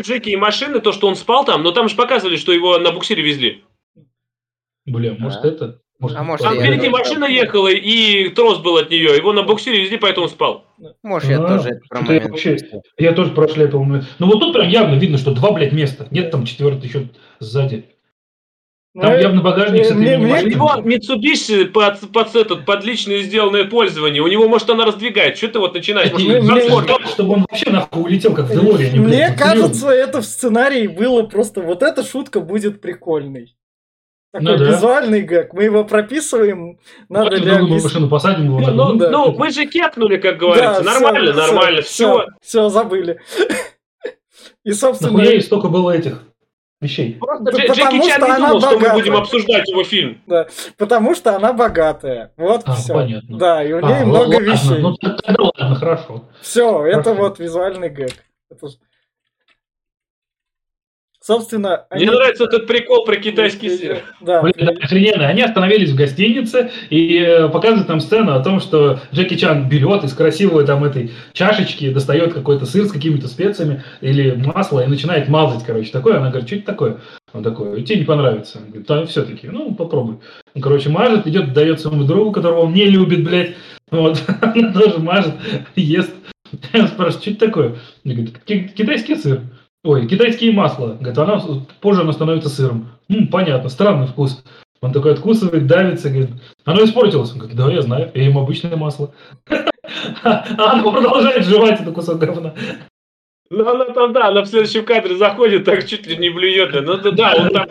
Джеки и машины, то, что он спал там, но там же показывали, что его на буксире везли. Бля, может это? Там впереди машина ехала, и трос был от нее, его на буксире везли, поэтому он спал. Может, я тоже промолчал. Я тоже прошляпил. Ну вот тут прям явно видно, что два, блядь, места. Нет там четвертый еще сзади. Там ну, явно багажник с этой мини-машиной. У него Mitsubishi под, под, этот, под личное сделанное пользование. У него, может, она раздвигает. Что ты вот начинаешь? Мне, может, мне... Чтобы он вообще нахуй улетел, как в Делориане. Мне блин, кажется, блин. Это в сценарии было просто... Вот эта шутка будет прикольной. Такой ну, да. визуальный гэг. Мы его прописываем. Надо ли объяснить. Машину посадим его. Ну, ну, да. ну, мы же кепнули, как говорится. Да, нормально, все, нормально. Все, все, все забыли. И, собственно... Нахуя и столько было этих... вещей. Просто Дж- Джеки Чан не думал, что мы будем обсуждать его фильм. Да. Потому что она богатая. Вот а, все. Понятно. Да, и у нее а, много ладно, вещей. Ну, тогда ладно, хорошо. Все, хорошо. Это вот визуальный гэг. Это... Собственно, они... Мне нравится этот прикол про китайский сыр. Да. Блин, да, охрененно. Они остановились в гостинице и э, показывают нам сцену о том, что Джеки Чан берет из красивой там этой чашечки, достает какой-то сыр с какими-то специями или масло и начинает мазать, короче, такое. Она говорит, что это такое? Он такой, тебе не понравится. Он говорит, да, все-таки, ну, попробуй. Он, короче, мажет, идет, дает своему другу, которого он не любит, блядь. Вот, она тоже мажет, ест. Он спрашивает, что это такое? Он говорит, китайский сыр. Ой, китайские масла. Говорит, она, позже она становится сыром. М, понятно, странный вкус. Он такой откусывает, давится, говорит, оно испортилось. Он говорит, да, я знаю, я им обычное масло. А она продолжает жевать этот кусок говна. Ну, она там, да, она в следующем кадре заходит, так чуть ли не блюет. Ну, да, он там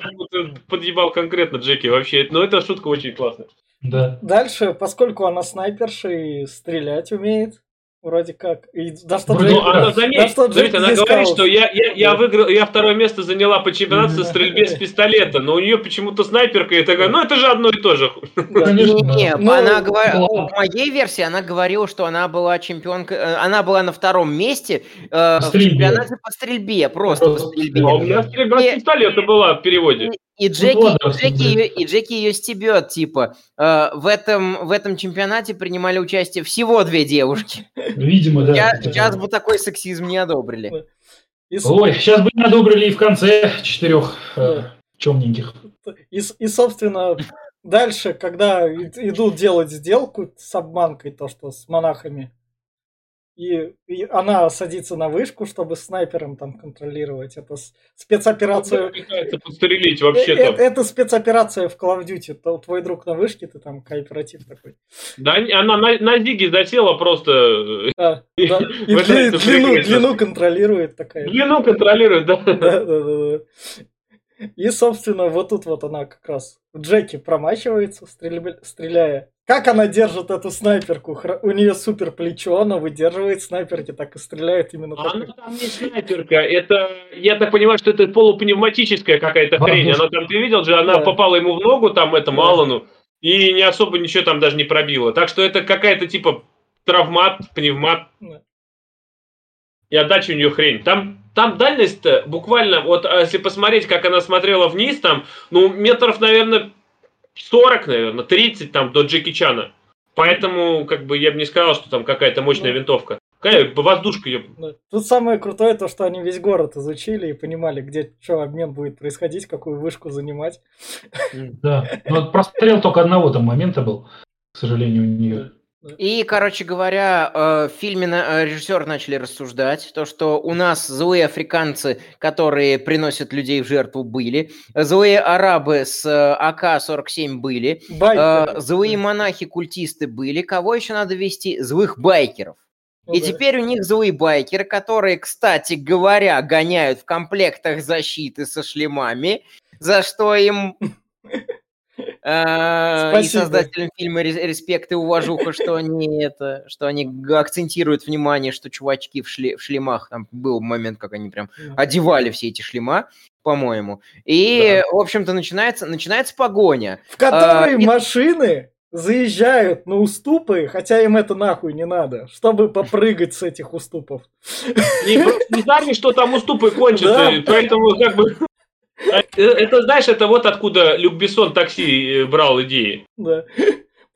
подъебал конкретно Джеки вообще. Но эта шутка очень классная. Да. Дальше, поскольку она снайперша и стрелять умеет, вроде как. И да, что Джеки, ну, она, заметь, да, что Джеки, она говорит, что я, я, я, выиграл, я второе место заняла по чемпионату со стрельбе с пистолета, но у нее почему-то снайперка, и такая, ну это же одно и то же. Да, не, ну, она говорила, ну, в моей версии она говорила, что она была чемпионкой, она была на втором месте э, в чемпионате по стрельбе, просто по стрельбе. А у меня стрельба с пистолета была в переводе. И Джеки, ну, ладно, и, Джеки ее, и Джеки ее стебет, типа, э, в, этом, в этом чемпионате принимали участие всего две девушки. Видимо, да. Я, сейчас бы такой сексизм не одобрили. И... Ой, сейчас бы не одобрили и в конце четырех э, чёмненьких. И, и, собственно, дальше, когда идут делать сделку с обманкой, то, что с монахами, и, и она садится на вышку, чтобы снайпером там контролировать. Это спецоперация... Это подстрелить вообще там. Это, это спецоперация в Call of Duty. То, твой друг на вышке, ты там кооператив такой. Да, она на, на диге засела просто... Да, да. И дли, длину, длину контролирует такая. Длину контролирует, да. Да, да, да, да. И, собственно, вот тут вот она как раз... Джеки промачивается, стрель... стреляя. Как она держит эту снайперку? У нее супер плечо, она выдерживает снайперки, так и стреляет именно так. Она там не снайперка, это, я так понимаю, что это полупневматическая какая-то хрень. Она там, ты видел же, она да. попала ему в ногу, там, этому да. Аллану, и не особо ничего там даже не пробила. Так что это какая-то типа травмат, пневмат. Да. И отдача у нее хрень. Там, там дальность-то буквально, вот если посмотреть, как она смотрела вниз, там, ну, метров, наверное... сорок, наверное, тридцать там до Джеки Чана. Поэтому, как бы, я бы не сказал, что там какая-то мощная да. винтовка. Какая воздушка ее. Да. Тут самое крутое то, что они весь город изучили и понимали, где что обмен будет происходить, какую вышку занимать. Да. Ну, вот прострел только одного там момента был, к сожалению, у нее. И, короче говоря, в фильме режиссеры начали рассуждать, то, что у нас злые африканцы, которые приносят людей в жертву, были, злые арабы с а ка сорок семь были, байкеры. Злые монахи-культисты были, кого еще надо вести? Злых байкеров. И теперь у них злые байкеры, которые, кстати говоря, гоняют в комплектах защиты со шлемами, за что им... Спасибо. И создателям фильма респект и уважуха, что они это, что они акцентируют внимание, что чувачки в, шли, в шлемах, там был момент, как они прям одевали все эти шлема, по-моему. И, да. в общем-то, начинается, начинается погоня. В которой а, машины и... заезжают на уступы, хотя им это нахуй не надо, чтобы попрыгать с этих уступов. И просто не знали, что там уступы кончатся, поэтому как бы... Это, знаешь, это вот откуда Люк Бессон такси брал идеи. Да,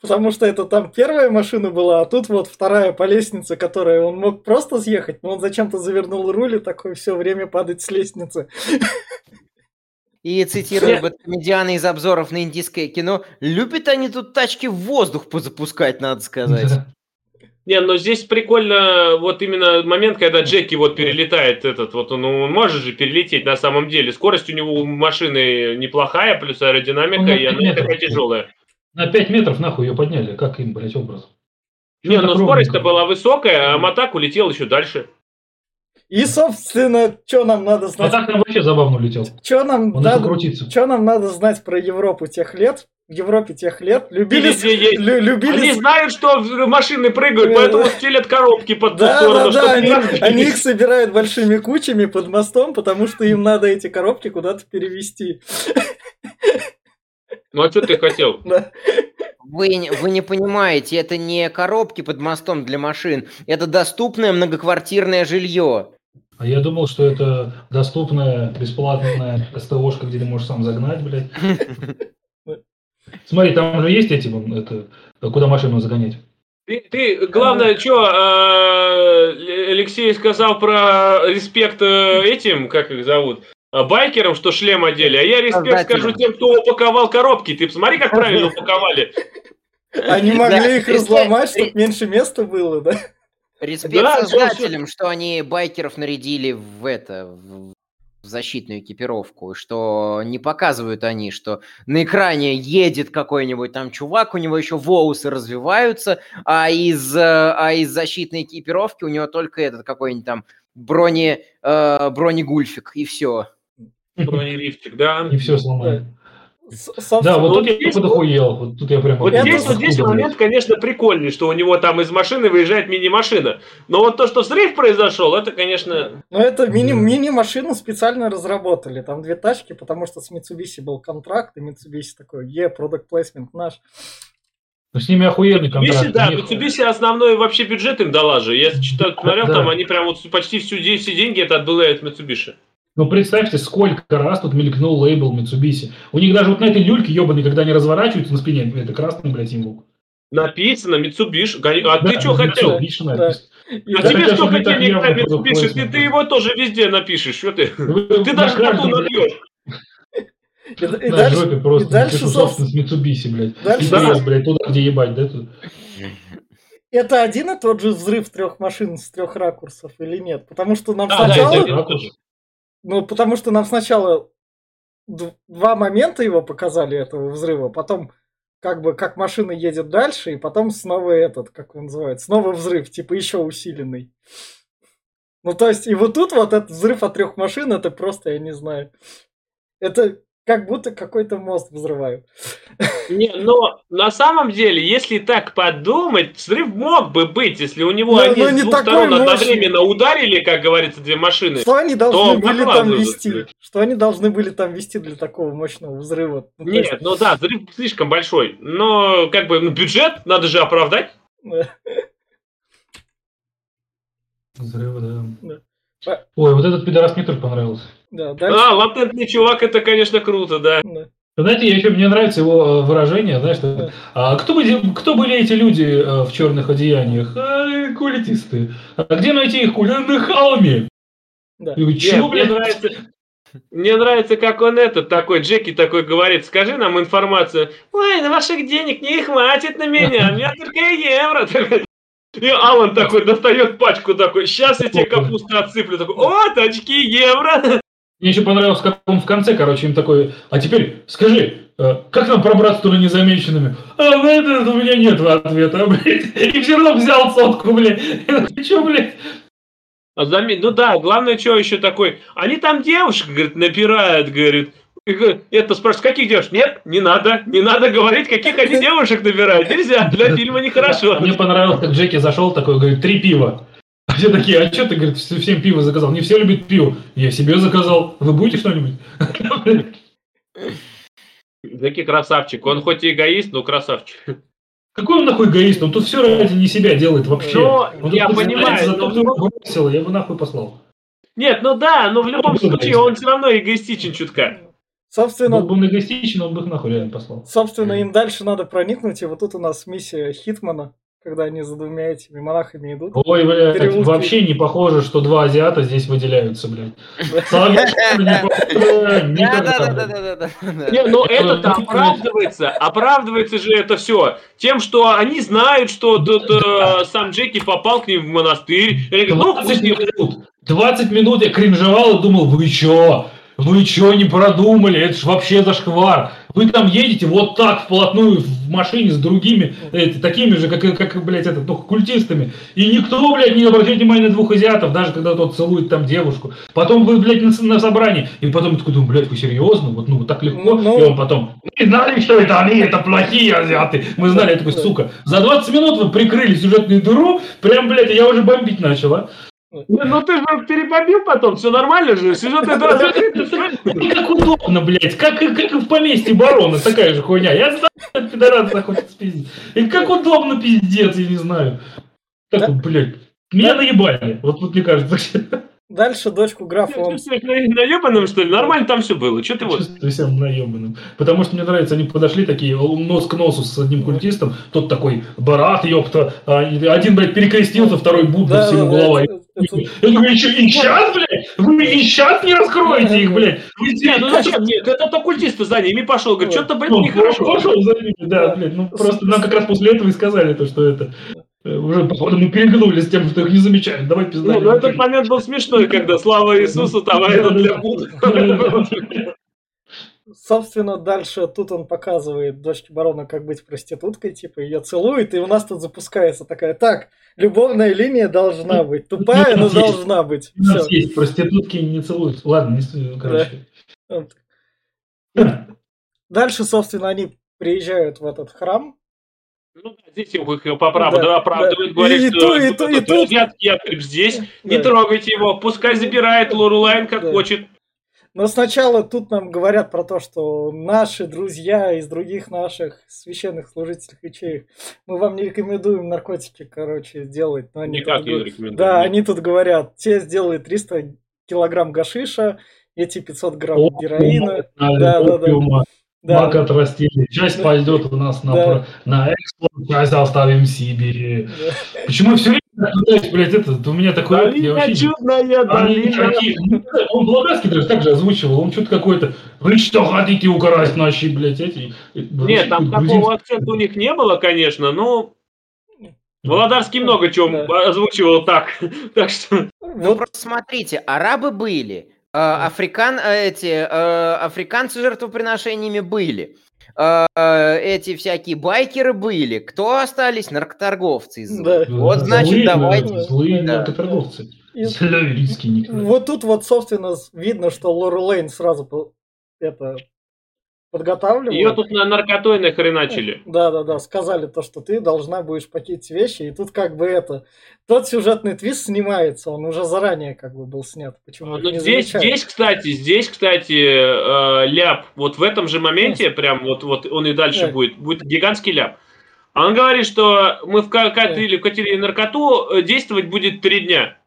потому что это там первая машина была, а тут вот вторая по лестнице, которая он мог просто съехать, но он зачем-то завернул руль и такой все время падать с лестницы. И цитирую Бэткомедиана из обзоров на индийское кино, любят они тут тачки в воздух позапускать, надо сказать. Не, но здесь прикольно вот именно момент, когда Джеки вот перелетает этот, вот он, он может же перелететь на самом деле. Скорость у него у машины неплохая, плюс аэродинамика, и она такая тяжелая. На пять метров нахуй ее подняли, как им, блять, образ? Не, но скорость-то была высокая, а Матак улетел еще дальше. И, собственно, что нам надо знать... Матак там вообще забавно улетел. Что нам, нам надо знать про Европу тех лет? в Европе тех лет любили... Лю, любили... Они знают, что машины прыгают, поэтому стелят коробки под ту сторону. Да, да, да, они, они их собирают большими кучами под мостом, потому что им надо эти коробки куда-то перевезти. Ну а что ты хотел? Да. Вы, вы не понимаете, это не коробки под мостом для машин, это доступное многоквартирное жилье. А я думал, что это доступная, бесплатная СТОшка, где ты можешь сам загнать, блядь. Смотри, там же есть эти, это, куда машину загонять. Ты, ты главное, что э, Алексей сказал про респект этим, как их зовут, байкерам, что шлем одели, а я респект скажу тем, кто упаковал коробки. Ты посмотри, как правильно упаковали. Они могли их разломать, чтобы меньше места было, да? Респект да, создателям, да, что они байкеров нарядили в это в защитную экипировку, что не показывают они, что на экране едет какой-нибудь там чувак, у него еще волосы развиваются, а из, а из защитной экипировки у него только этот какой-нибудь там брони, э, бронегульфик, и все. Бронерифтик, да. И все сломали. Собственно. Да, вот тут я подохуел. Вот тут я прям. Вот здесь, вот здесь момент, конечно, прикольный, что у него там из машины выезжает мини-машина. Но вот то, что взрыв произошел, это, конечно. Ну, это мини- мини-машину специально разработали. Там две тачки, потому что с Mitsubishi был контракт, и Mitsubishi такой, е, product placement наш. Ну, с ними охуенный контракт. Mitsubishi, да, Mitsubishi основной вообще бюджет им дала же. Я читал, смотрел, да. Там они прям вот почти всю, все деньги это отбывают Mitsubishi. Ну, представьте, сколько раз тут мелькнул лейбл Mitsubishi. У них даже вот на этой люльке, ебаный, когда они разворачиваются на спине, это красный, блядь, символ. Написано Mitsubishi. А да, ты что хотел? Да. А да, тебе что хотели играть Mitsubishi? Ты, ты его тоже везде напишешь. Что ты? Вы, ты даже карту набьешь. И, и дальше, и дальше собственность Mitsubishi, блядь. Дальше, да, блядь, туда, где ебать, да? Тут. Это один и тот же взрыв трех машин с трех ракурсов или нет? Потому что нам да, сначала... Да, Ну, потому что нам сначала два момента его показали, этого взрыва, потом как бы как машина едет дальше, и потом снова этот, как он называется, снова взрыв, типа еще усиленный. Ну, то есть, и вот тут вот этот взрыв от трех машин, это просто, я не знаю, это как будто какой-то мост взрывают. Не, но на самом деле, если так подумать, взрыв мог бы быть, если у него но, они но с двух сторон одновременно мощный. Ударили, как говорится, две машины. Что они должны были там вести? Что они должны были там вести для такого мощного взрыва? Ну, нет, есть... ну да, взрыв слишком большой. Но как бы ну, бюджет надо же оправдать. Взрыв, да. да. Ой, вот этот пидорас мне тоже понравился. Да, дальше... А, латентный чувак, это, конечно, круто, да. да. Знаете, еще мне нравится его выражение, знаешь, что... А кто, кто были эти люди в черных одеяниях? А, культисты. А где найти их культисты? На холме. Да. Чего, блядь? Мне нравится... Мне нравится, как он этот такой, Джеки такой говорит, скажи нам информацию. Ой, на ваших денег не хватит на меня, у меня только евро. И Аллан такой достает пачку такой, сейчас я тебе капусту отсыплю. Такой, о, очки евро. Мне еще понравилось, как он в конце, короче, им такой, а теперь скажи, как нам пробраться туда незамеченными? А, на это у меня нет ответа, блядь. И все равно взял сотку, блядь. Ты что, блядь? А зам... Ну да, главное, что еще такой, они там девушек, говорит, напирают, говорит. Это спрашивают, каких девушек? Нет, не надо, не надо говорить, каких они девушек набирают, нельзя, для фильма нехорошо. Мне понравилось, как Джеки зашел такой, говорит, три пива. А все такие, а что ты, говорит, всем пиво заказал? Не все любят пиво. Я себе заказал. Вы будете что-нибудь? Джеки красавчик, он хоть и эгоист, но красавчик. Какой он нахуй эгоист? Он тут все ради не себя делает вообще. Ну, я понимаю, зато кто бросил, я бы нахуй послал. Нет, ну да, но в любом случае он все равно эгоистичен чутка. Собственно, был бы он эгоистичен, он бы их нахуй реально послал. Собственно, им дальше надо проникнуть, и вот тут у нас миссия Хитмана, когда они за двумя этими монахами идут. Ой, блядь, вообще не похоже, что два азиата здесь выделяются, блядь. Да-да-да-да-да-да. Не, но это-то оправдывается, оправдывается же это все тем, что они знают, что сам Джеки попал к ним в монастырь. двадцать минут я кринжевал и думал, вы чё? Вы чё не продумали? Это ж вообще зашквар. Вы там едете вот так вплотную в машине с другими, это, такими же, как, как блядь, это, ну, культистами. И никто, блядь, не обратил внимания на двух азиатов, даже когда тот целует там девушку. Потом вы, блядь, на, на собрании. И потом такой, думаю, блядь, вы серьезно? Вот, ну, вот так легко. Ну, и он потом, мы знали, что это они, это плохие азиаты. Мы знали, я такой, сука. За двадцать минут вы прикрыли сюжетную дыру, прям, блядь, я уже бомбить начала. Ну ты же перебомбил потом, все нормально же, сюжет это... Как удобно, блядь, как и в поместье барона, такая же хуйня. Я знаю, что пидорас захочется пиздить. И как удобно, пиздец, я не знаю. Так вот, блядь, меня наебали, вот тут мне кажется. Дальше дочку графа... Ты всех наебанным, что ли? Нормально там все было, что ты вот... Ты всем наебанным, потому что мне нравится, они подошли такие, нос к носу с одним культистом, тот такой, барат, ёпта, один, блядь, перекрестился, второй Будда, всему голова... Это... Я говорю, еще и сейчас, блядь? Вы и сейчас не раскроете их, блядь? Вы... Нет, ну зачем? Нет, это оккультист за ними пошел. Говорит, что-то, блядь, нехорошо. Он пошел за ними, да, блядь. Ну, просто нам как раз после этого и сказали, то, что это... Уже, походу, мы перегнули с тем, что их не замечают. Давай пиздали. Ну, этот момент был смешной, когда слава Иисусу, там, а это для Будды. Собственно, дальше тут он показывает дочке барона, как быть проституткой, типа ее целует, и у нас тут запускается такая, так, любовная линия должна быть, тупая, но должна быть. У нас есть, проститутки не целуют. Ладно, не короче. Дальше, собственно, они приезжают в этот храм. Ну, здесь их по праву да, да, оправдывают, да. Говорят, и что и то, и то, и я здесь, да. Не трогайте его, пускай забирает Лорелайн как да. хочет. Но сначала тут нам говорят про то, что наши друзья из других наших священных служителей ячеек, мы вам не рекомендуем наркотики, короче, делать. Но они никак не рекомендуем. Да, они тут говорят, те сделали триста килограмм гашиша, эти пятьсот грамм о, героина. Ума, да, да, да. Ума. Да. Мак отрастили. Часть да. пойдет у нас на, да. на экспорт, часть оставим в Сибири. Да. Почему все время блядь, это, у меня такое... Долина вообще... чудная, долина. Он Владарский так же озвучивал, он что-то какой-то... Вы что, хотите украсть наши, блядь, эти... Нет, там такого акцента у них не было, конечно, но... Владарский много чего да. озвучивал так, так что... Ну просто смотрите, арабы были, африкан, эти, африканцы жертвоприношениями были. Эти всякие байкеры были. Кто остались? Наркоторговцы из да. Вот, значит, злые, давайте... Злые да. наркоторговцы. И... Славянские. Вот тут вот, собственно, видно, что Лорелайн сразу это подготавливала. Ее тут на наркотой нахреначили. Да-да-да, сказали то, что ты должна будешь покинуть вещи. И тут как бы это... Тот сюжетный твист снимается, он уже заранее как бы был снят. Почему? Ну, здесь, здесь, кстати, здесь, кстати, э, ляп. Вот в этом же моменте, прям вот, вот он и дальше так. будет. Будет гигантский ляп. Он говорит, что мы вкатили наркоту, действовать будет три дня.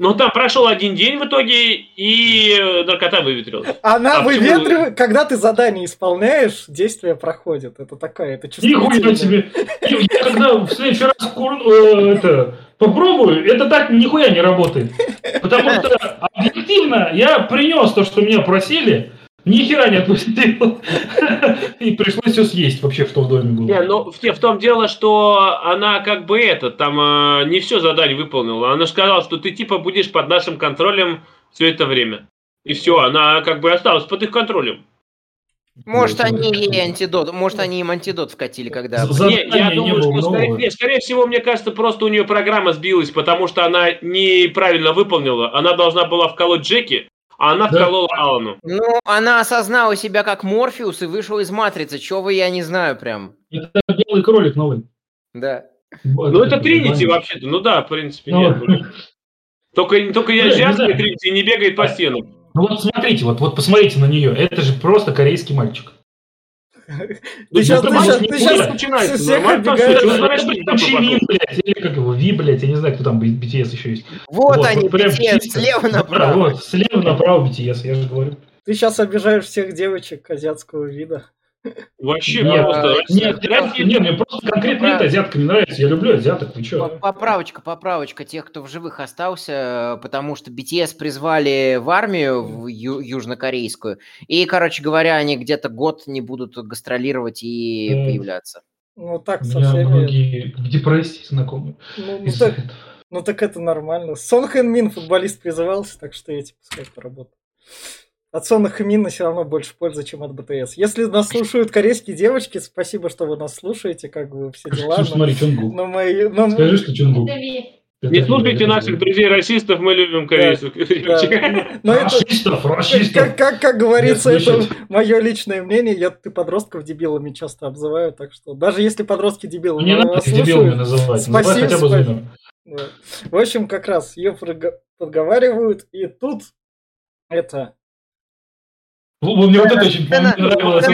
Ну, там прошел один день в итоге, и наркота выветрилась. Она а выветривает, когда ты задание исполняешь, действие проходит. Это такая, это чувствительная. Нихуя себе. Я когда в следующий раз кур... это... попробую, это так нихуя не работает. Потому что, объективно, я принес то, что меня просили, ни хера не отпустил. И пришлось все съесть вообще, что в доме было. Не, ну, в, в том дело, что она как бы это, там, э, не все задание выполнила. Она сказала, что ты типа будешь под нашим контролем все это время. И все, она как бы осталась под их контролем. Может, они ей антидот, может, они им антидот вкатили, когда... Не, я думаю, что, скорее, скорее всего, мне кажется, просто у нее программа сбилась, потому что она неправильно выполнила. Она должна была вколоть Джеки, а она да. вколола Аллану. Ну, она осознала себя как Морфеус и вышла из Матрицы. Чего вы, я не знаю прям. Это белый кролик новый. Да. Ну, это Тринити вообще-то. Ну да, в принципе, ну, нет. Только, только я азиатская Тринити не бегает по стенам. Ну вот смотрите, вот, вот посмотрите на нее. Это же просто корейский мальчик. Ты сейчас начинаешь. Ви, блядь, или как его, Ви, блядь, я не знаю, кто там би ти эс еще есть. Вот они, би ти эс, слева направо. Слева направо би ти эс, я же говорю. Ты сейчас обижаешь всех девочек азиатского вида. Вообще просто... Нет, мне просто конкретно эта азиатка не нравится, я люблю азиаток, вы чё? Поправочка, поправочка тех, кто в живых остался, потому что би ти эс призвали в армию в южнокорейскую, и, короче говоря, они где-то год не будут гастролировать и появляться. Ну так со всеми... многие в депрессии знакомы. Ну так это нормально. Сон Хэн Мин, футболист, призывался, так что я типа пускай поработаю. От сонных хамина все равно больше пользы, чем от БТС. Если нас слушают корейские девочки, спасибо, что вы нас слушаете, как бы все дела. Скажи, но... смотри, Чонгу. Но мы... но... Скажи, что Чонгу. Не слушайте наших друзей-расистов, мы любим корейцев. Да, да. Расистов, расистов. Как, как, как говорится, нет, это мое личное мнение. Я ты подростков дебилами часто обзываю, так что даже если подростки дебилы, не надо дебилами называть. Спасибо. Хотя бы спасибо. Да. В общем, как раз ее подговаривают, и тут это... Ну, мне вот это очень понравилось.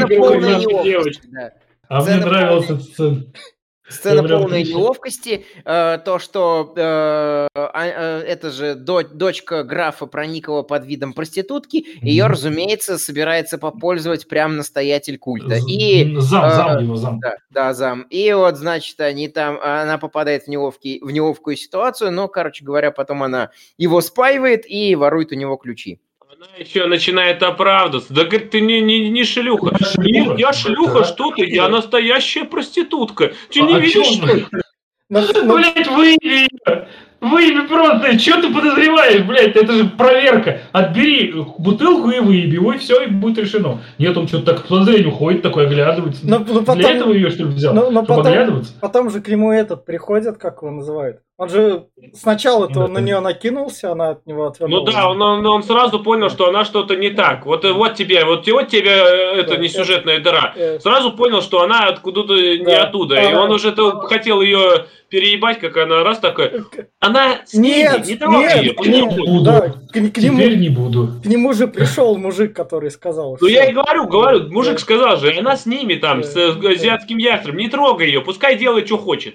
А мне нравилась эта сцена. Сцена полной неловкости, э, то, что э, э, э, эта же дочь, дочка графа проникла под видом проститутки, mm-hmm. ее, разумеется, собирается попользовать прям настоятель культа. И, зам, э, зам его, зам. Да, да, зам. И вот, значит, они там, она попадает в, неловкий, в неловкую ситуацию, но, короче говоря, потом она его спаивает и ворует у него ключи. Она еще начинает оправдываться. Да, говорит, ты не, не, не шлюха. Да, шлюха. Я шлюха, да, что ты? Я настоящая проститутка. Ты а не видишь, что ли? Блять, выйми ее. Выйми просто. Чего ты подозреваешь, блять? Это же проверка. Отбери бутылку и выеби. Ой, все, и будет решено. Нет, он что-то так по подозрению ходит, такой оглядывается. Но, но потом, для этого ее, что ли, взял? Но, но чтобы потом, оглядываться? Потом же к нему этот приходит, как его называют. Он же сначала-то он на нее накинулся, она от него отвернулась. Ну да, он, он, он сразу понял, что она что-то не так. Вот, вот тебе, вот, вот тебе это да, не сюжетная это, дыра. Это. Сразу понял, что она откуда-то не да. оттуда. А, и он уже хотел ее переебать, как она раз такая. Она с нет, ней, не давала ее. Нет, не буду. Да, к, к нему, теперь не буду. К нему же пришел мужик, который сказал. Ну я и говорю, говорю, мужик да. сказал же, она с ними там, да. с азиатским ястребом, не трогай ее, пускай делает, что хочет.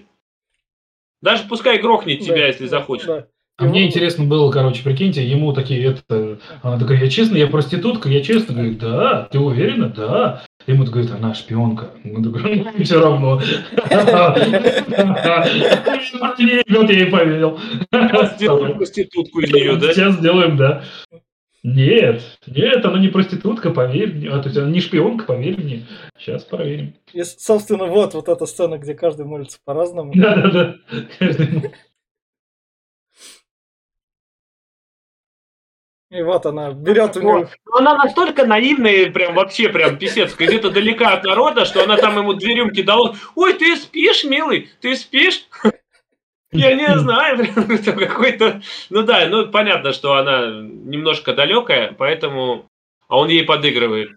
Даже пускай грохнет тебя, да, если захочет. Да. А мне интересно было, короче, прикиньте, ему такие, это, она такая, я честно, я проститутка, я честно, говорит, да, ты уверена, да. Ему говорит, она шпионка. Ну, такой, ну, все равно. Вот я ей поверил. Сделаем проститутку из нее, да? Сейчас сделаем, да. Нет, нет, она не проститутка, поверь мне. А, то есть она не шпионка, поверь мне. Сейчас проверим. И, собственно, вот, вот эта сцена, где каждый молится по-разному. Да-да-да. И вот она берет у него... Она настолько наивная, прям вообще прям писец, где-то далека от народа, что она там ему две рюмки дала. Ой, ты спишь, милый, ты спишь? Я не знаю, какой-то... Ну да, ну понятно, что она немножко далекая, поэтому... А он ей подыгрывает.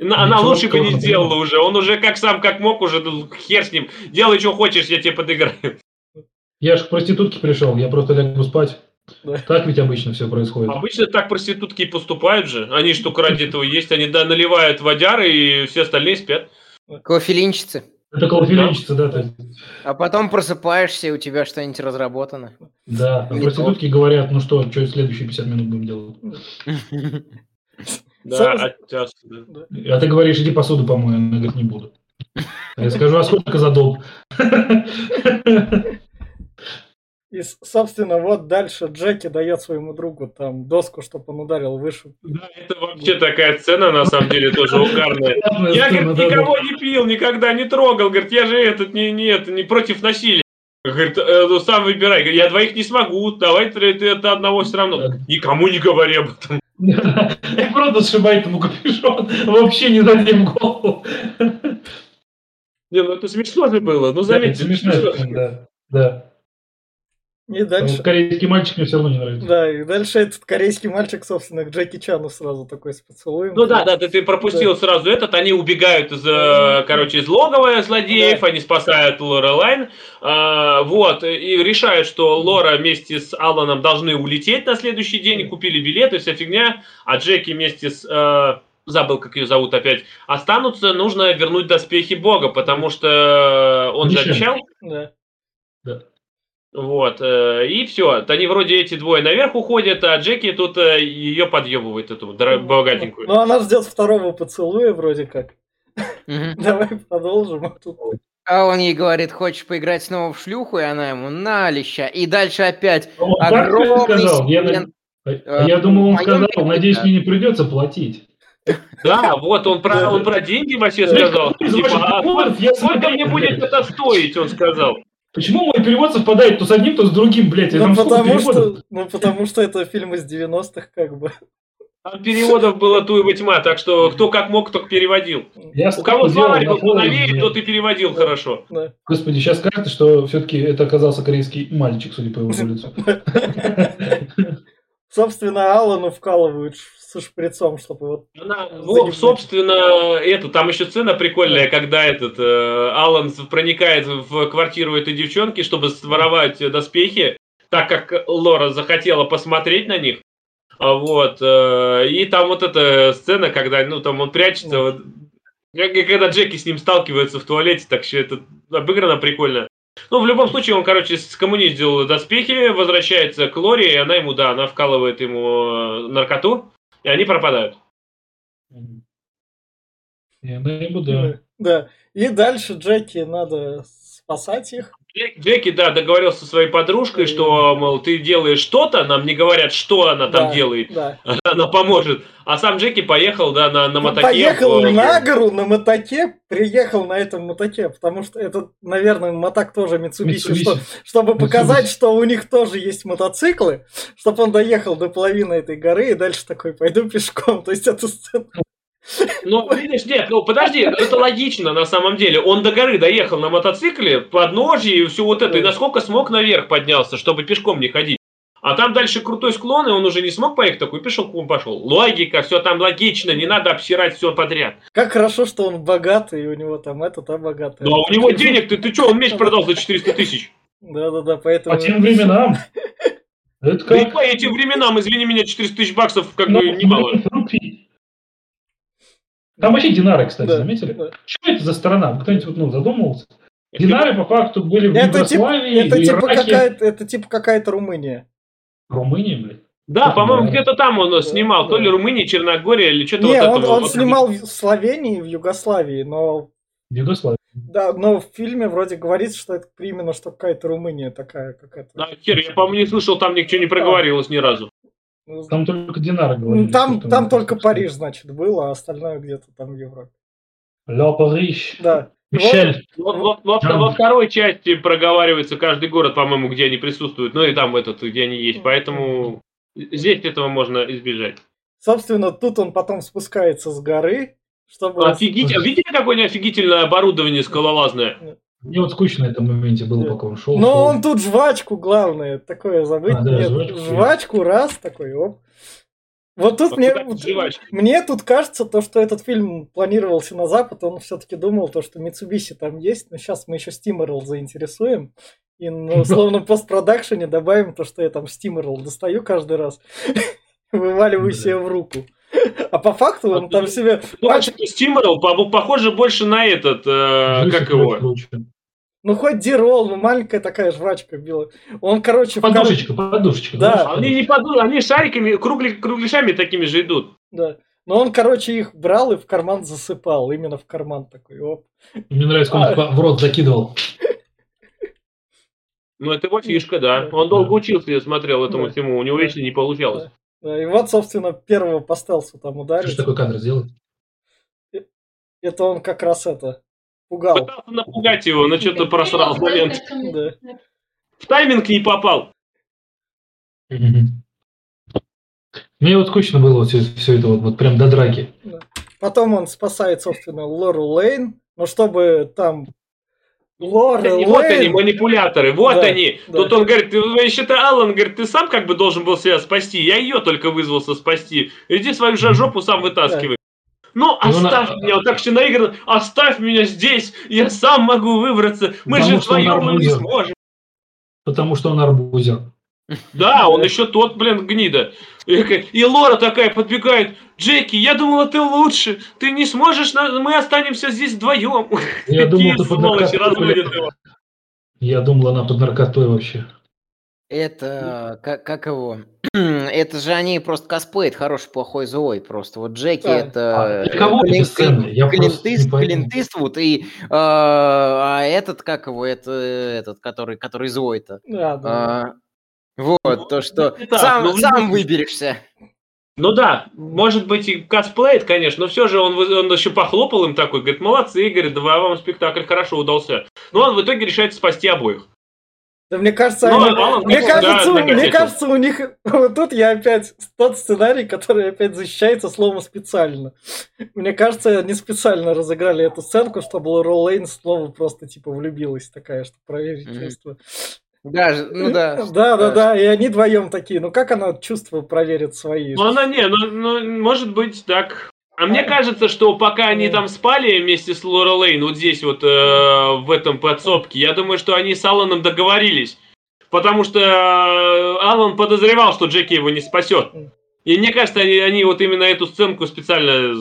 Она лучше бы не сделала уже. Он уже как сам, как мог, уже хер с ним. Делай, что хочешь, я тебе подыграю. Я же к проститутке пришел, я просто лягу спать. Да. Так ведь обычно все происходит. Обычно так проститутки и поступают же. Они штука ради этого есть. Они да, наливают водяры, и все остальные спят. Кофелинщицы. Это кофелинщицы, да. да. А потом просыпаешься, и у тебя что-нибудь разработано. Да, а проститутки говорят, ну что, что следующие пятьдесят минут будем делать? Да, а ты говоришь, иди посуду помой, она говорит, не буду. Я скажу, а сколько за долг? И, собственно, вот дальше Джеки дает своему другу там доску, чтобы он ударил выше. Да, это вообще такая сцена, на самом деле, тоже угарная. Я, говорит, никого не пил, никогда не трогал. Говорит, я же этот не, не, не против насилия. Говорит, ну сам выбирай. Говорит, я двоих не смогу, давай ты это одного все равно. Никому не говори об этом. И просто сшибает ему капюшон, вообще не задним голову. Не, ну это смешно же было. Ну заметьте, смешно. Да, да. И дальше... Корейский мальчик мне все равно не нравится. Да, и дальше этот корейский мальчик, собственно, к Джеки Чану сразу такой с поцелуем. Ну да, да, ты, ты пропустил да. сразу этот. Они убегают из, короче, из логова злодеев, да. они спасают Лорелайн. А, вот, и решают, что Лора вместе с Алланом должны улететь на следующий день, купили билеты, вся фигня, а Джеки вместе с... забыл, как ее зовут опять, останутся, нужно вернуть доспехи Бога, потому что он же обещал. Да. Да. Вот, и все. Они вроде эти двое наверх уходят, а Джеки тут ее подъебывает, эту богатенькую. Ну, она ждет второго поцелуя вроде как. Давай продолжим. А он ей говорит, хочешь поиграть снова в шлюху, и она ему на леща. И дальше опять огромный... Я думал, он сказал, надеюсь, мне не придется платить. Да, вот он про, он про деньги вообще сказал. Сколько мне будет это стоить, он сказал. Почему мой перевод совпадает то с одним, то с другим, блядь? Ну, потому что, ну потому что это фильм из девяностых, как бы. Там переводов было туева тьма, так что кто как мог, кто переводил. Я У кого словарь был новее, тот и переводил да. хорошо. Да. Господи, сейчас кажется, что все-таки это оказался корейский мальчик, судя по его лицу. Собственно, Аллану вкалывают со шприцом, чтобы вот... Она, ну, собственно, эту, там еще сцена прикольная, когда этот э, Аллан проникает в квартиру этой девчонки, чтобы своровать доспехи, так как Лора захотела посмотреть на них. Вот, э, и там вот эта сцена, когда, ну, там он прячется, вот, когда Джеки с ним сталкивается в туалете, так что это обыграно прикольно. Ну, в любом случае, он, короче, скоммуниздил доспехи, возвращается к Лоре, и она ему, да, она вкалывает ему наркоту, и они пропадают. И она ему, да. Да, и дальше Джеки надо спасать их. Джеки, да, договорился со своей подружкой, и... что, мол, ты делаешь что-то, нам не говорят, что она там да, делает, да. она поможет. А сам Джеки поехал, да, на, на мотоке. Поехал по... на гору на мотоке, приехал на этом мотоке, потому что это, наверное, моток тоже Mitsubishi, Mitsubishi. Что, чтобы Mitsubishi. Показать, что у них тоже есть мотоциклы, чтобы он доехал до половины этой горы и дальше такой, пойду пешком, то есть это сцена. Ну, видишь, нет, ну подожди, это логично на самом деле. Он до горы доехал на мотоцикле, подножье и все вот это, и насколько смог наверх поднялся, чтобы пешком не ходить. А там дальше крутой склон, и он уже не смог поехать, такой пешком пошел. Логика, все там логично, не надо обсирать все подряд. Как хорошо, что он богатый, и у него там это, там богатый. Да, у него денег, ты, ты что, он меч продал за четыреста тысяч. Да-да-да, поэтому... По тем временам... Это как... Да, по этим временам, извини меня, четыреста тысяч баксов как бы немало. Там вообще динары, кстати, да, заметили? Да. Что это за страна? Кто-нибудь ну, задумывался? Динары по факту были в Югославии, это, тип, это, типа это типа какая-то Румыния. Румыния, блядь? Да, как по-моему, Румыния? Где-то там он снимал. Да, то да. ли Румыния, Черногория или что-то. Не, вот он, этого. Он вот снимал в Словении, в Югославии, но... В Югославии. Да, но в фильме вроде говорится, что это именно что какая-то Румыния такая. Какая-то... Да, хер, я, по-моему, не слышал, там ничего не проговорилось ни разу. Там только динары говорили. Там, там было, только собственно. Париж, значит, было, а остальное где-то там в Европе. Ля Париж. Да. Мишель. Вот, вот, вот, вот, во второй части проговаривается каждый город, по-моему, где они присутствуют, ну и там этот, где они есть. Поэтому здесь этого можно избежать. Собственно, тут он потом спускается с горы, чтобы... Офигеть! Видели, какое неофигительное оборудование скалолазное? Мне вот скучно на этом моменте было, пока он шел. Но шел. Он тут жвачку, главное, такое забыть. А, да, Нет, жвачку, жвачку раз, такой, оп. Вот тут а мне, вот, мне тут кажется, то, что этот фильм планировался на Запад, он все-таки думал, то, что Mitsubishi там есть, но сейчас мы еще Steamroll заинтересуем. И на условном постпродакшене добавим то, что я там Steamroll достаю каждый раз, вываливаю себе в руку. А по факту он а, там себе... Ну, пач... Steamroll, похоже, больше на этот, э, как его... Ну, хоть Дирол, ну, маленькая такая жвачка белая. Он, короче... Подушечка, в... подушечка. Да. Да. Они не подушечка, они шариками, кругли... кругляшами такими же идут. Да. Но он, короче, их брал и в карман засыпал. Именно в карман такой, оп. Мне нравится, а... как он в рот закидывал. Ну, это его фишка, да. Он долго учился, я смотрел этому всему. У него вечно не получалось. Да, и вот, собственно, первого по стелсу там ударил. Что такой кадр сделать? Это он как раз это пугал. Пытался напугать его, но что-то просрал момент. Да. В тайминг не попал. Мне вот скучно было вот все, все это вот, вот прям до драки. Да. Потом он спасает, собственно, Лорелайн, но чтобы там... Лорелайн. Вот они, манипуляторы, вот да, они. Да. Тут он говорит, вообще-то Аллан, говорит, ты сам как бы должен был себя спасти, я ее только вызвался спасти. Иди свою же жопу сам вытаскивай. Да. Ну, оставь ну, меня, на... вот так что наиграно, оставь меня здесь, я сам могу выбраться, мы Потому же вдвоем не сможем. Потому что он арбузер. Да, он еще тот, блин, гнида. И Лора такая подбегает. Джеки, я думала, ты лучше. Ты не сможешь, мы останемся здесь вдвоем. Я думал, ты под наркотой. Я думал, она под наркотой вообще. Это, как, как его? Это же они просто косплеят, хороший, плохой, злой. Просто вот Джеки да. это... А, кого Клин, эти сцены? Я Клинтист, Клинт Иствуд и э, а этот, как его, это, этот, который, который злой-то. Да, да. А, Вот, ну, то, что так, сам, ну, сам выберешься. Ну да, может быть и косплеит, конечно, но все же он, он еще похлопал им такой, говорит, молодцы, Игорь, давай вам спектакль, хорошо удался. Но он в итоге решает спасти обоих. Да, мне кажется, ну, они... он, мне, он, кажется да, у... мне кажется, у них вот тут я опять тот сценарий, который опять защищается словом специально. Мне кажется, они специально разыграли эту сценку, чтобы Лорелайн снова просто типа влюбилась такая, чтобы проверить mm-hmm. чувства. Да, ну да. Да, да, да, да. И они вдвоем такие. Ну как она чувства проверит свои? Ну она не, ну, ну может быть так. А мне кажется, что пока они там спали вместе с Лорелайн, вот здесь вот, э, в этом подсобке, я думаю, что они с Алланом договорились. Потому что э, Аллан подозревал, что Джеки его не спасет. И мне кажется, они, они вот именно эту сценку специально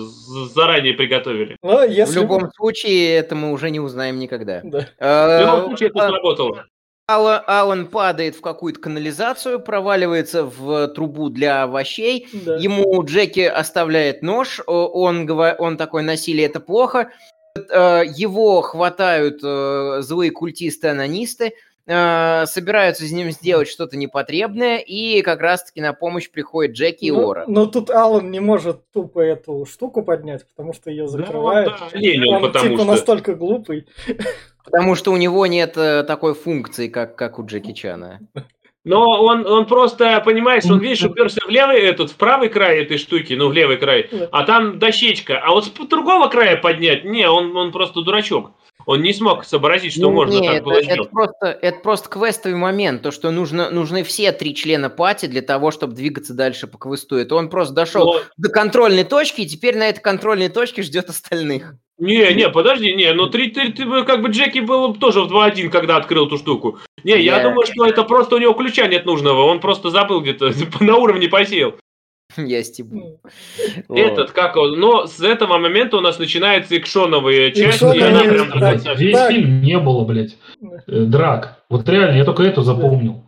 заранее приготовили. Но если... В любом случае, это мы уже не узнаем никогда. Да. В любом случае, это сработало. Алла, Аллан падает в какую-то канализацию, проваливается в трубу для овощей, да. Ему Джеки оставляет нож, он, он такой, насилие это плохо, его хватают злые культисты-анонисты, собираются с ним сделать что-то непотребное, и как раз-таки на помощь приходит Джеки и Лора. Но, но тут Аллан не может тупо эту штуку поднять, потому что ее закрывают. Да, да, лень, он потому типа что... настолько глупый. Потому что у него нет такой функции, как, как у Джеки Чана. Но он, он просто, понимаешь, он, видишь, уперся в левый, этот, в правый край этой штуки, ну, в левый край, а там дощечка. А вот с другого края поднять, не, он, он просто дурачок. Он не смог сообразить, что ну, можно нет, так было сделать. Это просто, это просто квестовый момент, то, что нужно, нужны все три члена пати для того, чтобы двигаться дальше по квесту. Это он просто дошел но... до контрольной точки, и теперь на этой контрольной точке ждет остальных. Не, не, подожди, не, но три, три, три, как бы Джеки был тоже в два один, когда открыл эту штуку. Не, yeah. я думаю, что это просто у него ключа нет нужного, он просто забыл где-то, на уровне посеял. Я стебу. Этот, как он, но с этого момента у нас начинаются икшоновые части. И она прям такая, весь фильм не было, блядь, драк. Вот реально, я только эту запомнил.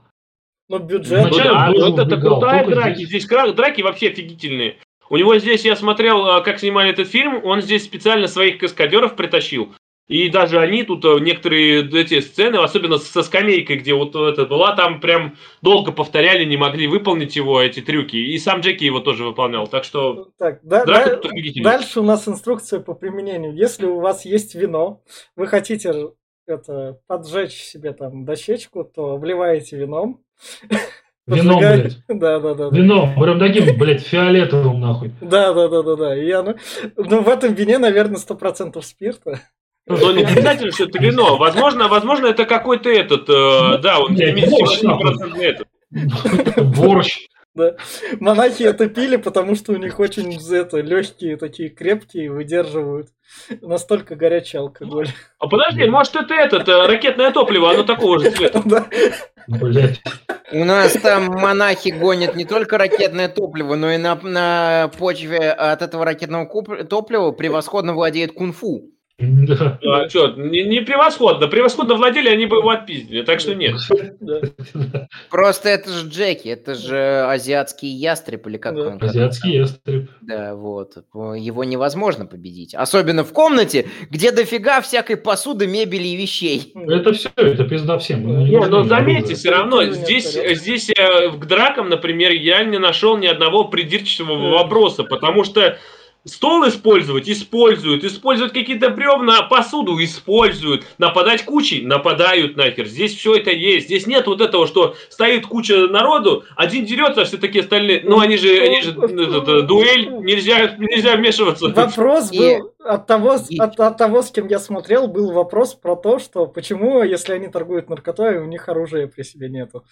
Но бюджет... А вот это крутая драки, здесь драки вообще офигительные. У него здесь, я смотрел, как снимали этот фильм, он здесь специально своих каскадеров притащил. И даже они тут, некоторые эти сцены, особенно со скамейкой, где вот это была, там прям долго повторяли, не могли выполнить его, эти трюки. И сам Джеки его тоже выполнял. Так что... Так, да, да, дальше у нас инструкция по применению. Если у вас есть вино, вы хотите это, поджечь себе там дощечку, то обливаете вином. Вином, блядь. Да, да, да. Вином, прям таким, блядь, фиолетовым, нахуй. Да, да, да, да, да. И оно... Ну, в этом вине, наверное, сто процентов спирта. Ну, не обязательно, что это вино. Возможно, возможно, это какой-то этот, э, да, он сто процентов этот. Борщ. Да. Монахи это пили, потому что у них очень это, легкие, такие крепкие, выдерживают настолько горячий алкоголь. А подожди, может это этот, ракетное топливо, оно такого же цвета. Да. Блять. У нас там монахи гонят не только ракетное топливо, но и на, на почве от этого ракетного куп- топлива превосходно владеет кунг-фу. Да. А, чё, не, не превосходно. Превосходно владели, они бы его отпиздили, так что нет. Да. Просто это же Джеки, это же азиатский ястреб или как да. он? Азиатский там? Ястреб. Да, вот. Его невозможно победить. Особенно в комнате, где дофига всякой посуды, мебели и вещей. Это все, это пизда всем. Но, но заметьте, все равно, здесь, здесь к дракам, например, я не нашел ни одного придирчивого вопроса, потому что стол использовать? Используют. Используют какие-то бревна, посуду? Используют. Нападать кучей? Нападают нахер. Здесь все это есть. Здесь нет вот этого, что стоит куча народу, один дерется, а все такие остальные... Ну, они же, они же это, дуэль, нельзя, нельзя вмешиваться. Вопрос был от того, от, от того, с кем я смотрел, был вопрос про то, что почему, если они торгуют наркотой, у них оружия при себе нету.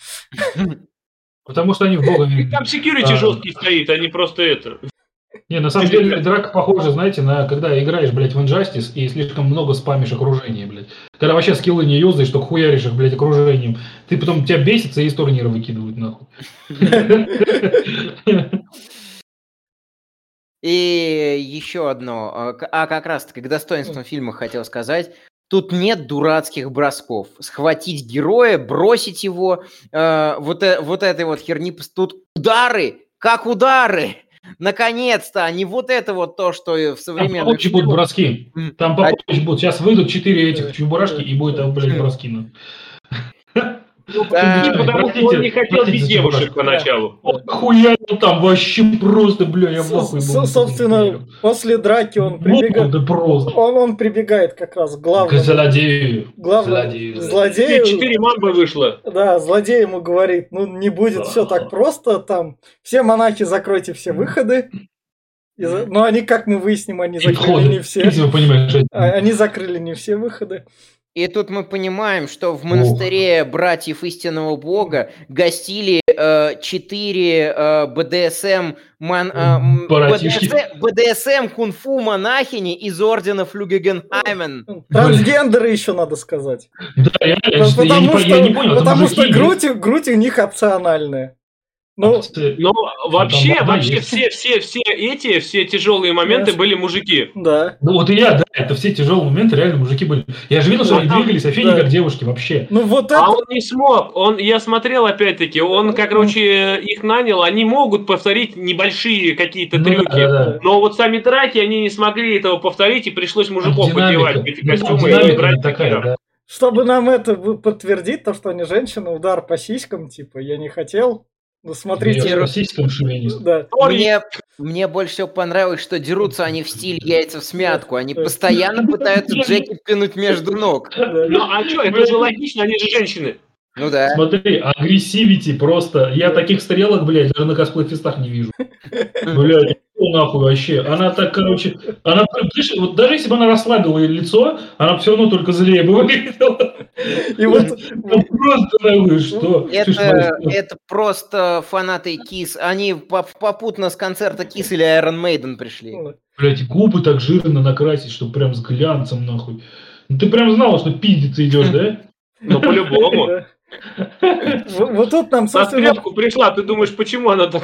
Потому что они в бога... Там секьюрити жесткий стоит, они просто это... Не, на самом деле, драка похожа, знаете, на когда играешь, блядь, в Injustice и слишком много спамишь окружение, блядь. Когда вообще скиллы не юзаешь, только хуяришь их, блядь, окружением. Ты потом, тебя бесится и из турнира выкидывают, нахуй. И еще одно, а как раз-таки к достоинствам фильма хотел сказать. Тут нет дурацких бросков. Схватить героя, бросить его, вот этой вот херни. Тут удары, как удары. Наконец-то, а не вот это вот то, что в современных... Там попозже будут броски. Там попозже будут. Сейчас выйдут четыре этих чебурашки и будет, блядь, броски. Потому что он не хотел без девушек поначалу. Хуя там вообще просто, бля, я в ахуе был. Собственно, после драки он прибегает. Он прибегает как раз к главному злодею. Злодею. Четыре мамбы вышло. Да, злодей ему говорит, ну не будет все так просто, там все монахи закройте все выходы. Но они, как мы выясним, они закрыли не все. Они закрыли не все выходы. И тут мы понимаем, что в монастыре братьев истинного бога гостили четыре э, э, БДСМ кунг-фу монахини из ордена Флюгегенхаймен. Трансгендеры еще надо сказать. Да, я, я, потому я, что, я не понял. Потому что грудь, грудь у них опциональная. Ну, но вообще, там, вообще все, все, все эти, все тяжелые моменты да. были мужики. Да. Ну вот и я, да, это все тяжелые моменты реально мужики были. Я же видел, что вот они там двигались, а Федя да. как девушки вообще. Ну, вот это... А он не смог. Он, я смотрел опять-таки, он, как, короче, их нанял, они могут повторить небольшие какие-то ну, трюки. Да, да. Но вот сами драки, они не смогли этого повторить, и пришлось мужиков одевать эти костюмы ну, и брать такие. Да. Чтобы нам это подтвердить, то, что они женщины, удар по сиськам, типа, я не хотел. Ну, смотрите, Ру... да. мне, мне больше всего понравилось, что дерутся они в стиле яйца в смятку. Они постоянно пытаются Джеки впинуть между ног. Ну а что, это же логично, они же женщины. Ну да. Смотри, агрессивити просто. Я таких стрелок, блядь, даже на косплей-фестах не вижу. Блядь, нахуй вообще. Она так, короче, она, вот даже если бы она расслабила ей лицо, она все равно только злее бы выглядела. И вот просто, что? Это просто фанаты Киз. Они попутно с концерта Киз или Iron Maiden пришли. Блядь, и губы так жирно накрасить, что прям с глянцем, нахуй. Ну ты прям знала, что пиздиться идешь, да? Ну по-любому. Вот тут нам собственно... Ответку пришла, ты думаешь, почему она так...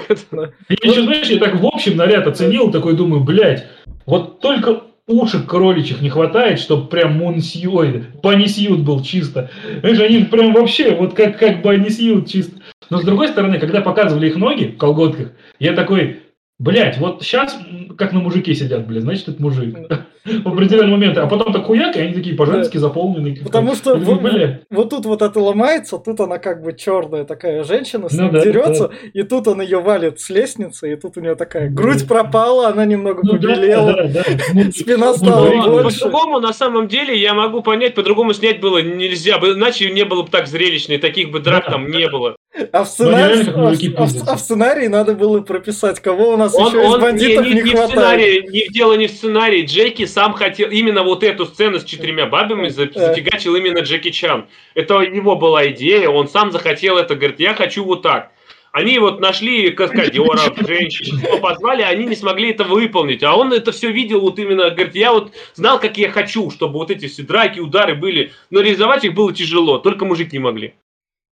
Я еще, знаешь, я так в общем наряд оценил, такой думаю, блядь, вот только ушек кроличьих не хватает, чтобы прям Монсью, ой, Банни Сьют был чисто. Знаешь, они прям вообще, вот как, как Банни Сьют чисто. Но с другой стороны, когда показывали их ноги в колготках, я такой, блядь, вот сейчас как на мужике сидят, блядь, значит, это мужик. В определенный момент, а потом так хуяк, и они такие по-женски заполненные. Потому что вот, вот тут вот это ломается, тут она как бы черная такая женщина, с ним ну, да, дерется, да. И тут он ее валит с лестницы, и тут у нее такая грудь пропала, она немного ну, побелела, да, да, да. Спина стала ну, больше. По-другому, на самом деле, я могу понять, по-другому снять было нельзя, иначе не было бы так зрелищно, и таких бы драк да, там да. не было. А в, сценарии, а, в, а в сценарии надо было прописать, кого у нас он, еще он, из бандитов не, не, не хватает. Не, дело не в сценарии, Джеки сам хотел, именно вот эту сцену с четырьмя бабами зафигачил именно Джеки Чан. Это его была идея, он сам захотел это, говорит, я хочу вот так. Они вот нашли каскадеров, женщин, его позвали, они не смогли это выполнить. А он это все видел вот именно, говорит, я вот знал, как я хочу, чтобы вот эти все драки, удары были. Но реализовать их было тяжело, только мужики не могли.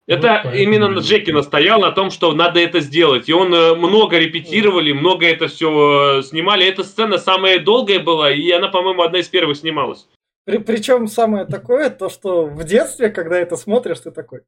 Это вот именно Джеки настоял на том, что надо это сделать. И он много репетировали, много это все снимали. Эта сцена самая долгая была, и она, по-моему, одна из первых снималась. При, причем самое такое, то что в детстве, когда это смотришь, ты такой...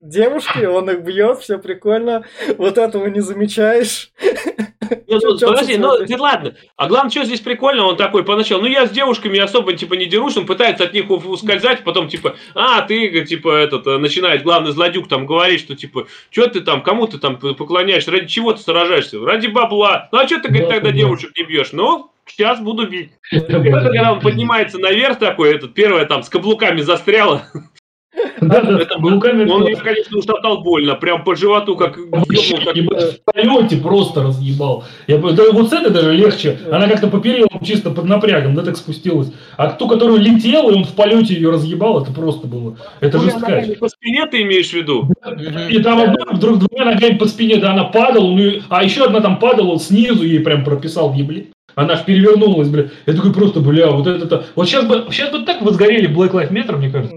Девушки, он их бьет, все прикольно, вот этого не замечаешь. Нет, ну, подожди, ну ты, ладно. А главное, что здесь прикольно, он такой поначалу, ну я с девушками особо типа не дерусь, он пытается от них ускользать, потом типа, а ты типа этот начинает главный злодюк там говорить, что типа, что ты там, кому ты там поклоняешься, ради чего ты сражаешься, ради бабла. Ну а что ты говорит, тогда девушек не бьешь, ну? Сейчас буду бить. Когда он поднимается наверх такой, этот первая там с каблуками застряла. Да, да, это был камень. Он, конечно, ушатал больно, прям по животу, как в полете просто разъебал. Я, да, вот с этой даже легче. Она как-то по перилам чисто под напрягом, да, так спустилась. А ту, которую летела, и он в полете ее разъебал, это просто было. Это же скач. По спине ты имеешь в виду? И там одна, вдруг двумя ногами по спине, да, она падала, ну, а еще одна там падала, он снизу ей прям прописал ебли. Она ж перевернулась, бля. Я такой просто, бля, вот это-то. Вот сейчас бы, сейчас бы так бы сгорели Black Lives Matter, мне кажется.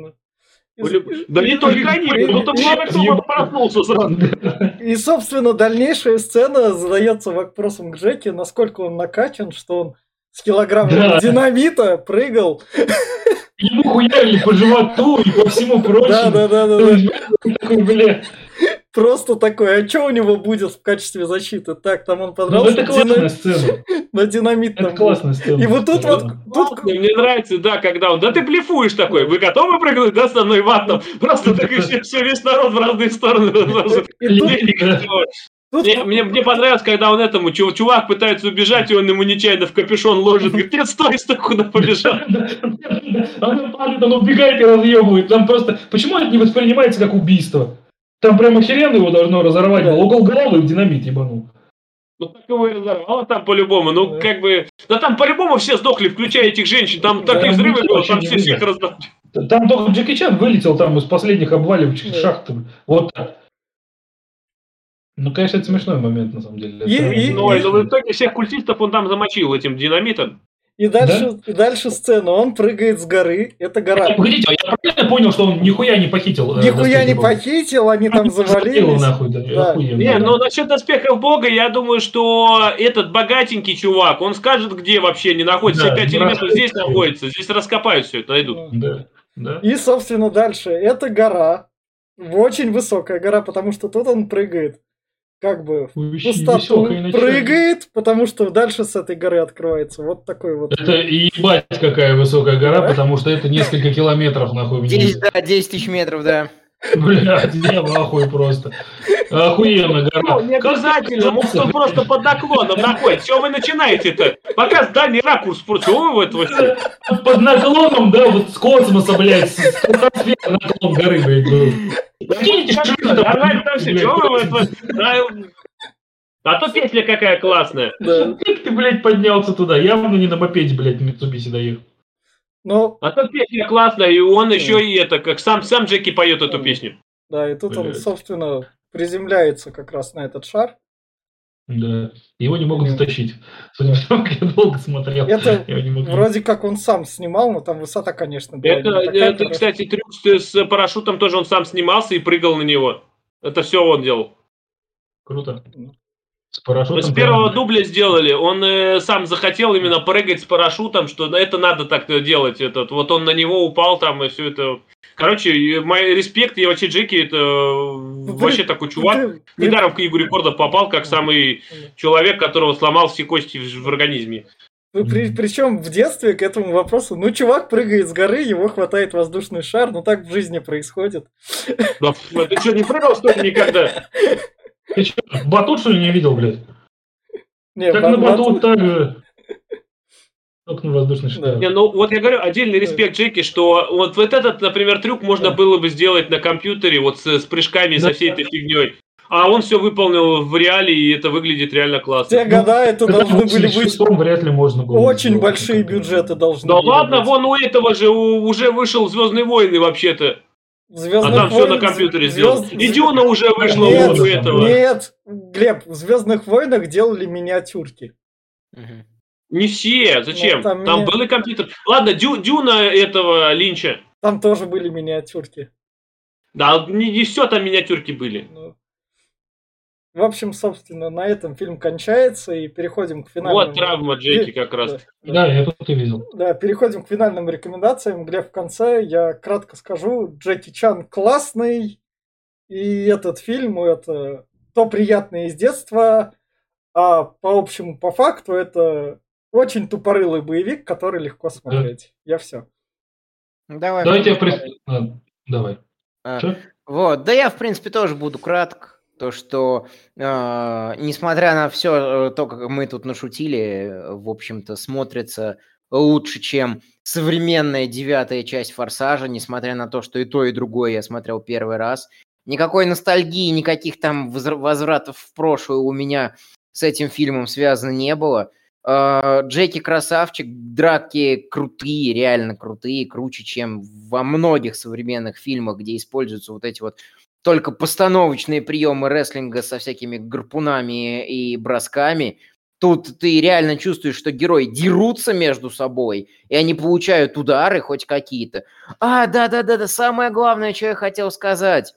Да не только они, но там человек проснулся сразу. И, собственно, дальнейшая сцена задается вопросом к Джеке, насколько он накачан, что он с килограммом да. динамита прыгал. Ему хуярили по животу и по всему прочему. Да-да-да. Просто такой, а что у него будет в качестве защиты? Так, там он понравился. Ну, это классная сцена. На динамит. Это классная сцена. И вот тут вот... Мне нравится, да, когда он... Да ты блефуешь такой. Вы готовы прыгнуть, да, со мной ватом? Просто так все, весь народ в разные стороны. Мне, мне, мне понравилось, когда он этому, чувак пытается убежать, и он ему нечаянно в капюшон ложит, говорит, нет, стой, стой, куда побежал. Он падает, он убегает и разъебывает. Там просто... Почему это не воспринимается как убийство? Там прям охеренно его должно разорвать. Угол головы в динамит ебанул. Ну, так его и разорвало там по-любому. Ну, как бы... Да там по-любому все сдохли, включая этих женщин. Там такие взрывы были, там все всех раздали. Там только Джеки Чан вылетел там из последних обваливающих шахт. Вот так. Ну, конечно, это смешной момент, на самом деле. И, это... и, но, и... но в итоге всех культистов он там замочил этим динамитом. И дальше, да? И дальше сцена. Он прыгает с горы. Это гора. А, погодите, а я правильно понял, что он нихуя не похитил? Нихуя не похитил, они там завалились. Нахуй, да, да. Охуенно, не, да. Ну, насчет доспехов Бога, я думаю, что этот богатенький чувак, он скажет, где вообще не находится. Да, пять элементов здесь находится. Здесь раскопают все это, найдут. Да. Да. И, собственно, дальше. Это гора. Очень высокая гора, потому что тут он прыгает. Как бы в пустоту прыгает, потому что дальше с этой горы открывается. Вот такой вот. Это ебать какая высокая гора, да? Потому что это несколько километров нахуй. десять, да, десять тысяч метров, да. Блядь, я в ахуе просто. Охуенно гора. Не обязательно, может он просто под наклоном находится. Чего вы начинаете-то? Пока дальний ракурс против вы этого. Под наклоном, да, вот с космоса, блядь, с атмосферы наклон горы, блядь. А то петля какая классная. Как ты, блядь, поднялся туда? Явно не на мопеде, блядь, Mitsubishi доехал. А то песня классная, и он еще и это, как сам сам Джеки поет эту песню. Да, и тут он, собственно, приземляется как раз на этот шар. Да, его не могут затащить. Судя по тому, как я долго смотрел. Это вроде как он сам снимал, но там высота, конечно, была. Это, такая, это кстати, трюк с парашютом тоже он сам снимался и прыгал на него. Это все он делал. Круто. С парашютом. С первого прям... дубля сделали. Он э, сам захотел именно прыгать с парашютом, что это надо так делать. Этот. Вот он на него упал там и все это... Короче, мой респект, я вообще Джеки, это ты, вообще такой чувак. Ты, недаром в Книгу рекордов попал, как самый человек, которого сломал все кости в, в организме. Ну, при, причем в детстве к этому вопросу, ну, чувак прыгает с горы, его хватает воздушный шар, ну, так в жизни происходит. Да, ты что, не прыгал, что ли, никогда? Ты что, батут, что ли, не видел, блядь? Не, так на батут, батут так же. Не, ну вот я говорю, отдельный респект Джеки, что вот, вот этот, например, трюк можно да. было бы сделать на компьютере, вот с, с прыжками, да. со всей этой фигней. А он все выполнил в реале, и это выглядит реально классно. Те года это ну, должны это были быть... Вряд ли можно было очень сделать, большие бюджеты должны да были Да ладно, быть. Вон у этого же у, уже вышел «Звёздные войны» вообще-то. Звездных а там войн... все на компьютере Звезд... сделано. И «Дюна» уже вышла нет, у этого. Нет, Глеб, в «Звездных войнах» делали миниатюрки. Угу. Не все, зачем? Ну, там там меня... был и компьютер. Ладно, дю, Дюна этого Линча. Там тоже были миниатюрки. Да, не, не все там миниатюрки были. Ну. В общем, собственно, на этом фильм кончается, и переходим к финальным... Вот травма Джеки как раз. Да, да. да я тут и видел. Да, переходим к финальным рекомендациям. Глеб, в конце я кратко скажу, Джеки Чан классный, и этот фильм, это то приятное из детства, а по общему, по факту, это... Очень тупорылый боевик, который легко смотреть. Да. Я все. Давай. Давайте я при... а, Давай. А, вот, да я, в принципе, тоже буду краток. То, что, э, несмотря на все то, как мы тут нашутили, в общем-то, смотрится лучше, чем современная девятая часть «Форсажа», несмотря на то, что и то, и другое я смотрел первый раз. Никакой ностальгии, никаких там возвратов в прошлое у меня с этим фильмом связано не было. Джеки красавчик, драки крутые, реально крутые, круче, чем во многих современных фильмах, где используются вот эти вот только постановочные приемы рестлинга со всякими гарпунами и бросками. Тут ты реально чувствуешь, что герои дерутся между собой, и они получают удары хоть какие-то. А, да-да-да, самое главное, что я хотел сказать.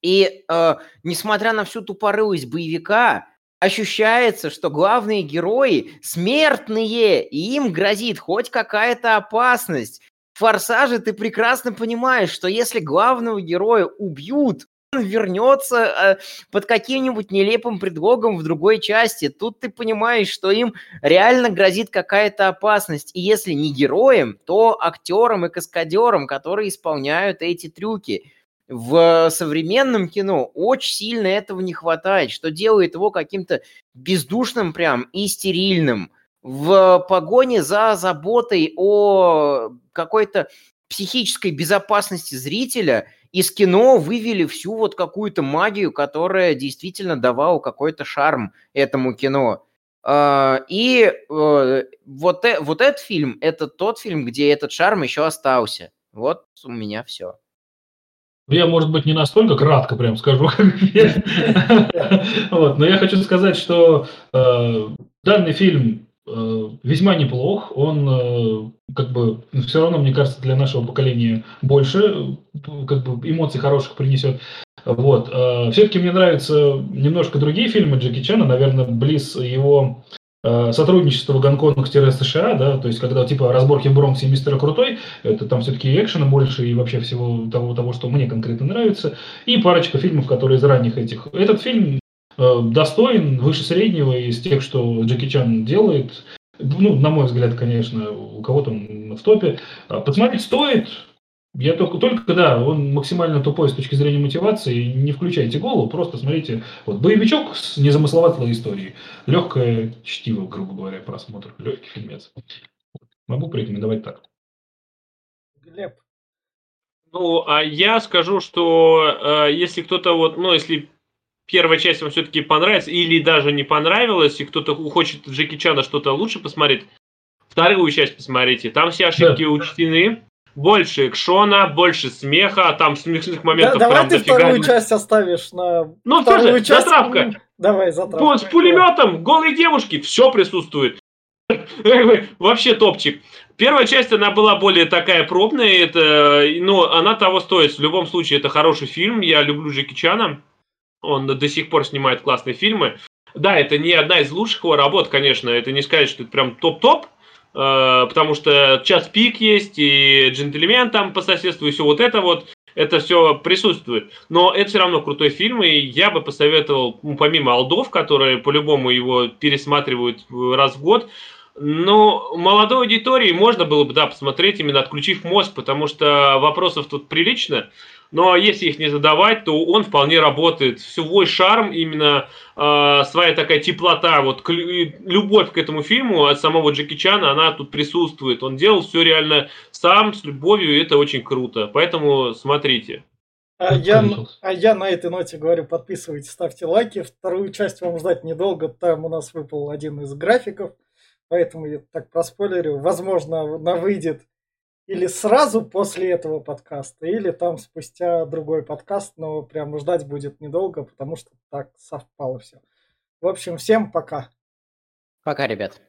И э, несмотря на всю тупорылость боевика, ощущается, что главные герои смертные, и им грозит хоть какая-то опасность. В «Форсаже» ты прекрасно понимаешь, что если главного героя убьют, вернется под каким-нибудь нелепым предлогом в другой части. Тут ты понимаешь, что им реально грозит какая-то опасность. И если не героям, то актерам и каскадерам, которые исполняют эти трюки. В современном кино очень сильно этого не хватает, что делает его каким-то бездушным прям и стерильным. В погоне за заботой о какой-то психической безопасности зрителя из кино вывели всю вот какую-то магию, которая действительно давала какой-то шарм этому кино. И вот, э, вот этот фильм, это тот фильм, где этот шарм еще остался. Вот у меня все. Я, может быть, не настолько кратко прям скажу, как я. Но я хочу сказать, что данный фильм весьма неплох, он как бы все равно, мне кажется, для нашего поколения больше как бы эмоций хороших принесет. Вот. Все-таки мне нравятся немножко другие фильмы Джеки Чана, наверное, близ его сотрудничество Гонконг-США, да, то есть когда типа разборки в Бронксе и Мистера Крутой, это там все-таки экшена больше и вообще всего того, того, что мне конкретно нравится, и парочка фильмов, которые из ранних этих. Этот фильм достоин выше среднего из тех, что Джеки Чан делает. Ну, на мой взгляд, конечно, у кого-то он в топе. Посмотреть стоит. Я только, только, да, он максимально тупой с точки зрения мотивации. Не включайте голову, просто смотрите. Вот боевичок с незамысловатой историей. Легкое чтиво, грубо говоря, просмотр. Легкий фильмец. Могу порекомендовать так. Глеб. Ну, а я скажу, что э, если кто-то вот, ну, если первая часть вам все-таки понравится или даже не понравилась, и кто-то хочет Джеки Чана что-то лучше посмотреть, вторую часть посмотрите. Там все ошибки да. учтены. Больше экшона, больше смеха, там смешных моментов да, прям дофига. Давай ты вторую не... часть оставишь на... Ну, все же, часть... затравка. Давай, затравка. Вот, с пулеметом, голые девушки, все присутствует. Вообще топчик. Первая часть, она была более такая пробная, это, но она того стоит. В любом случае, это хороший фильм, я люблю Джеки Чана. Он до сих пор снимает классные фильмы. Да, это не одна из лучших его работ, конечно, это не сказать, что это прям топ-топ. Потому что «Час пик» есть, и «Джентльмен» там по соседству, и все вот это вот, это все присутствует. Но это все равно крутой фильм, и я бы посоветовал, ну, помимо олдов, которые по-любому его пересматривают раз в год, но молодой аудитории можно было бы, да, посмотреть, именно отключив мозг, потому что вопросов тут прилично, но если их не задавать, то он вполне работает. Свой шарм, именно э, своя такая теплота, вот к, любовь к этому фильму от самого Джеки Чана, она тут присутствует. Он делал все реально сам, с любовью, и это очень круто. Поэтому смотрите. А я, а я на этой ноте говорю, подписывайтесь, ставьте лайки. Вторую часть вам ждать недолго, там у нас выпал один из графиков. Поэтому я так проспойлерю. Возможно, она выйдет или сразу после этого подкаста, или там спустя другой подкаст, но прям ждать будет недолго, потому что так совпало все. В общем, всем пока. Пока, ребят.